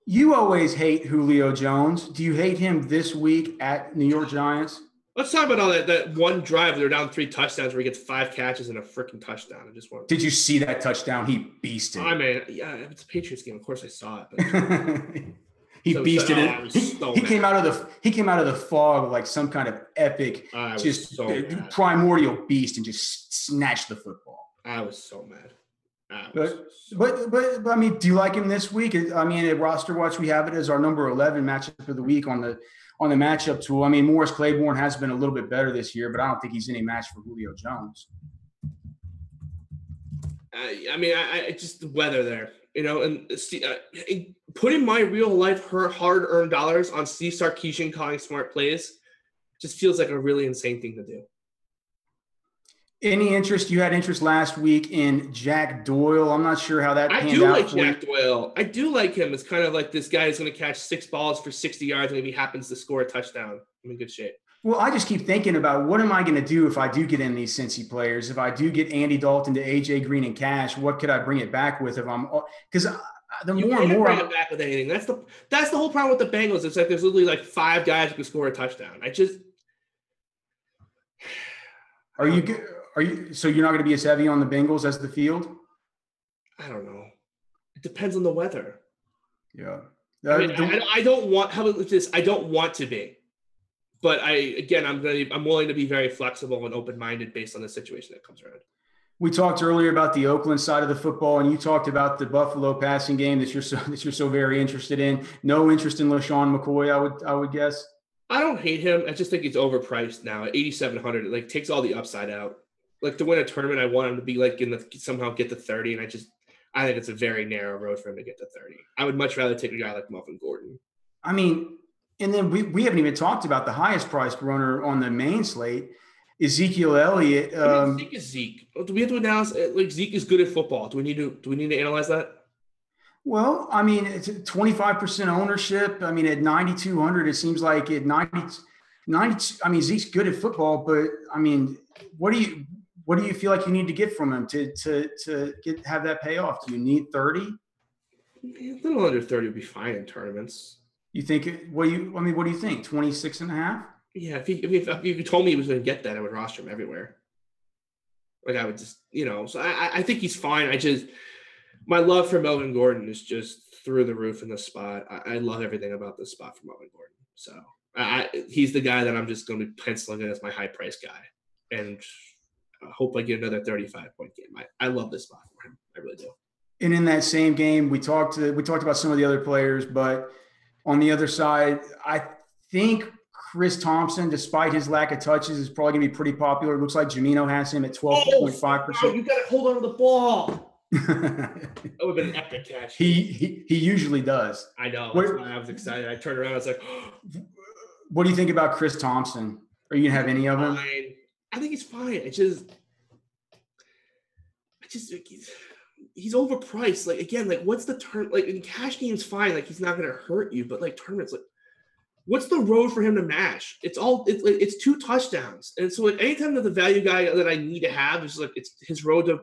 You always hate Julio Jones. Do you hate him this week at New York Giants? Let's talk about all that one drive. They're down 3 touchdowns where he gets 5 catches and a freaking touchdown. Did you see that touchdown? He beasted. I mean, yeah, it's a Patriots game. Of course, I saw it. But he beasted it. He came out of the fog like some kind of epic, primordial beast, and just snatched the football. I was so mad. But I mean, do you like him this week? I mean, at RosterWatch we have it as our number 11 matchup for the week on the matchup tool. I mean, Morris Claiborne has been a little bit better this year, but I don't think he's any match for Julio Jones. I just the weather there. You know, and see, putting my real life hard-earned dollars on Steve Sarkisian calling smart plays just feels like a really insane thing to do. Any interest? You had interest last week in Jack Doyle. I'm not sure how that panned out. I do like Jack Doyle. I do like him. It's kind of like this guy is going to catch 6 balls for 60 yards, maybe happens to score a touchdown. I'm in good shape. Well, I just keep thinking about what am I going to do if I do get in these Cincy players? If I do get Andy Dalton to AJ Green and cash, what could I bring it back with? If I'm because the you more can't and more bring it back with anything. That's the whole problem with the Bengals. It's like there's literally like 5 guys who can score a touchdown. So you're not going to be as heavy on the Bengals as the field? I don't know. It depends on the weather. Yeah, I don't want to be. But I'm willing to be very flexible and open-minded based on the situation that comes around. We talked earlier about the Oakland side of the football, and you talked about the Buffalo passing game that you're so very interested in. No interest in LaShawn McCoy, I would guess. I don't hate him. I just think he's overpriced now at 8,700. It takes all the upside out. Like to win a tournament, I want him to be like somehow get to 30, and I think it's a very narrow road for him to get to 30. I would much rather take a guy like Melvin Gordon. I mean. And then we haven't even talked about the highest priced runner on the main slate, Ezekiel Elliott. Zeke is Zeke. Do we have to announce like Zeke is good at football? Do we need to analyze that? Well, I mean, it's 25% ownership. I mean, at 9,200, it seems like at 90. I mean, Zeke's good at football, but I mean, what do you feel like you need to get from him to have that payoff? Do you need 30? A little under 30 would be fine in tournaments. You think – what do you think, 26.5? Yeah, if you told me he was going to get that, I would roster him everywhere. Like I would just – you know, so I think he's fine. I just – my love for Melvin Gordon is just through the roof in this spot. I love everything about this spot for Melvin Gordon. So he's the guy that I'm just going to be penciling in as my high-price guy. And hope I get another 35-point game. I love this spot for him. I really do. And in that same game, we talked about some of the other players, but on the other side, I think Chris Thompson, despite his lack of touches, is probably going to be pretty popular. It looks like Jimeno has him at 12.5%. Oh, you got to hold on to the ball. That would have been an epic catch. He usually does. I know. That's why I was excited. I turned around. I was like, what do you think about Chris Thompson? Are you going to have any of him? I think he's fine. He's overpriced. Like, again, like, what's the turn? Like, in cash games, fine. Like, he's not going to hurt you. But, like, tournaments, like, what's the road for him to mash? It's 2 touchdowns. And so, like, anytime that the value guy that I need to have is, like, it's his road to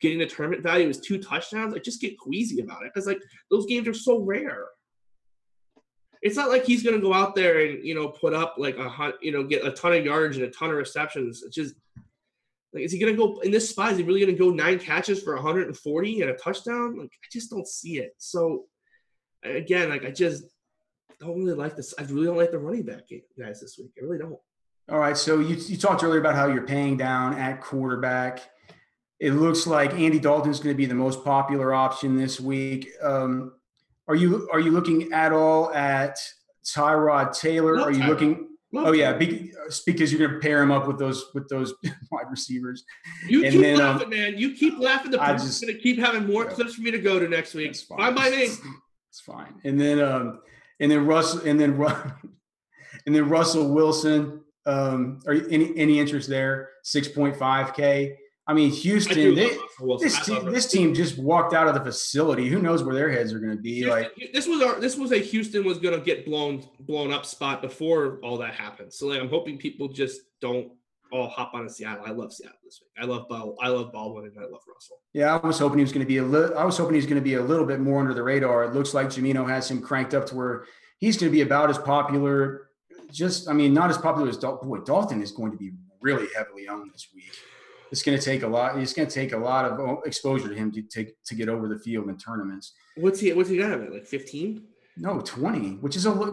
getting the tournament value is 2 touchdowns, I just get queasy about it because, like, those games are so rare. It's not like he's going to go out there and, you know, put up, like, get a ton of yards and a ton of receptions. It's just, like, is he going to go in this spot? Is he really going to go 9 catches for 140 and a touchdown? Like, I just don't see it. So, again, like, I just – don't really like this. I really don't like the running back guys this week. I really don't. All right. So you talked earlier about how you're paying down at quarterback. It looks like Andy Dalton's going to be the most popular option this week. Are you looking at all at Tyrod Taylor? Are you looking? Oh yeah, because you're going to pair him up with those wide receivers. You keep laughing. I'm just going to keep having more clips for me to go to next week. Bye bye, Nate. It's fine. And then Russell Wilson. Are you any interest there? 6.5K. I mean, Houston. This team just walked out of the facility. Who knows where their heads are going to be? This was a Houston was going to get blown up spot before all that happened. So, like, I'm hoping people just don't all hop on to Seattle. I love Seattle this week. I love Baldwin, and I love Russell. Yeah, I was hoping he was going to be a little bit more under the radar. It looks like Jimeno has him cranked up to where he's going to be about as popular. Not as popular as Dalton. Boy, Dalton is going to be really heavily owned this week. It's going to take a lot. It's going to take a lot of exposure to him to get over the field in tournaments. What's he got at, like 15? No, 20, which is a lot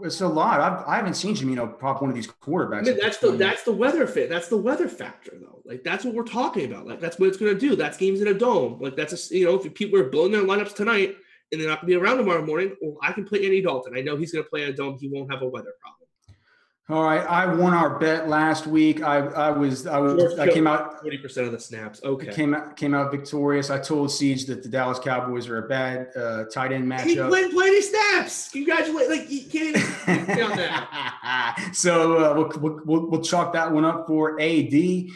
it's a lot. I haven't seen Jimeno pop one of these quarterbacks. I mean, that's the weather fit. That's the weather factor, though. Like, that's what we're talking about. Like, that's what it's going to do. That's games in a dome. Like, that's if people are blowing their lineups tonight and they're not going to be around tomorrow morning, well, I can play Andy Dalton. I know he's going to play in a dome. He won't have a weather problem. All right, I won our bet last week. I came out 40% of the snaps. Okay, came out victorious. I told Siege that the Dallas Cowboys are a bad tight end matchup. He wouldn't play any snaps. Congratulations! Like, you can't even count that. So we'll chalk that one up for AD.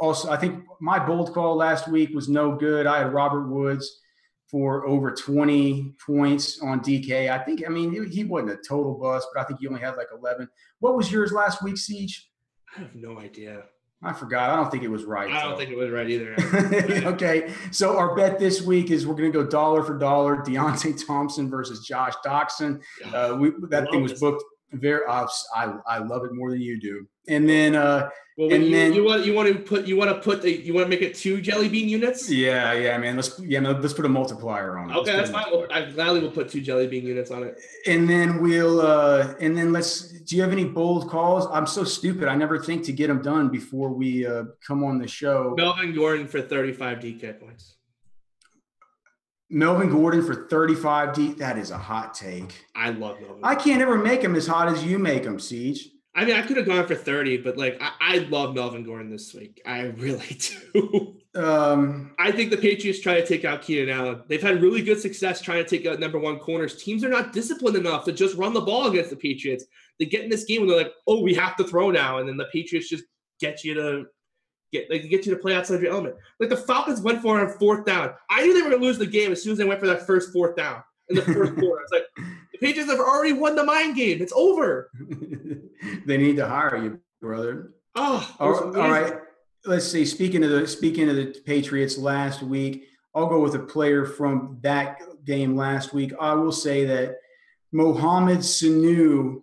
Also, I think my bold call last week was no good. I had Robert Woods for over 20 points on DK. He wasn't a total bust, but I think he only had like 11. What was yours last week, Siege? I have no idea. I forgot. I don't think it was right. I don't think it was right either. Okay. So our bet this week is we're going to go dollar for dollar, Deontay Thompson versus Josh Doctson. That thing was booked. I love it more than you do. And then, you want to make it 2 jelly bean units? Yeah, man. Let's put a multiplier on it. Okay, that's fine. I gladly will put 2 jelly bean units on it. And then do you have any bold calls? I'm so stupid. I never think to get them done before we come on the show. Melvin Gordon for 35 DK points. Melvin Gordon for 35 D. That is a hot take. I love Melvin. I can't ever make him as hot as you make him, Siege. I mean, I could have gone for 30, but like I love Melvin Gordon this week. I really do. I think the Patriots try to take out Keenan Allen. They've had really good success trying to take out number 1 corners. Teams are not disciplined enough to just run the ball against the Patriots. They get in this game and they're like, oh, we have to throw now. And then the Patriots just get you to play outside your element. Like, the Falcons went for it on 4th down. I knew they were going to lose the game as soon as they went for that first 4th down in the first quarter. I was like, the Patriots have already won the mind game. It's over. They need to hire you, brother. Oh, all right. Let's see. Speaking of the Patriots last week, I'll go with a player from that game last week. I will say that Mohamed Sanu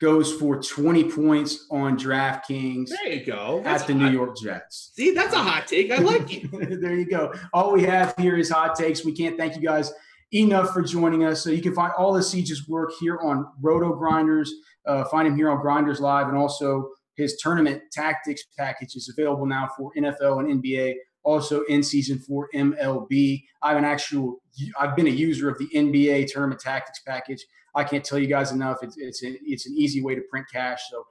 goes for 20 points on DraftKings. There you go. New York Jets. See, that's a hot take. I like it. There you go. All we have here is hot takes. We can't thank you guys enough for joining us. So you can find all of Siege's work here on Roto Grinders. Find him here on Grinders Live and also His tournament tactics package is available now for NFL and NBA, also in season for MLB. I've been a user of the NBA tournament tactics package. I can't tell you guys enough. It's an easy way to print cash. So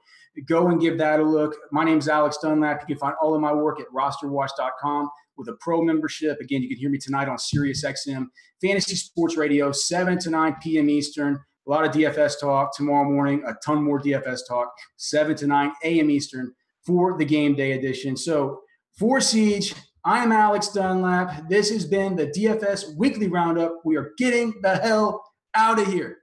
go and give that a look. My name is Alex Dunlap. You can find all of my work at rosterwatch.com with a pro membership. Again, you can hear me tonight on SiriusXM Fantasy Sports Radio, 7 to 9 p.m. Eastern. A lot of DFS talk tomorrow morning, a ton more DFS talk, 7 to 9 a.m. Eastern for the game day edition. So for Siege, I am Alex Dunlap. This has been the DFS Weekly Roundup. We are getting the hell out of here.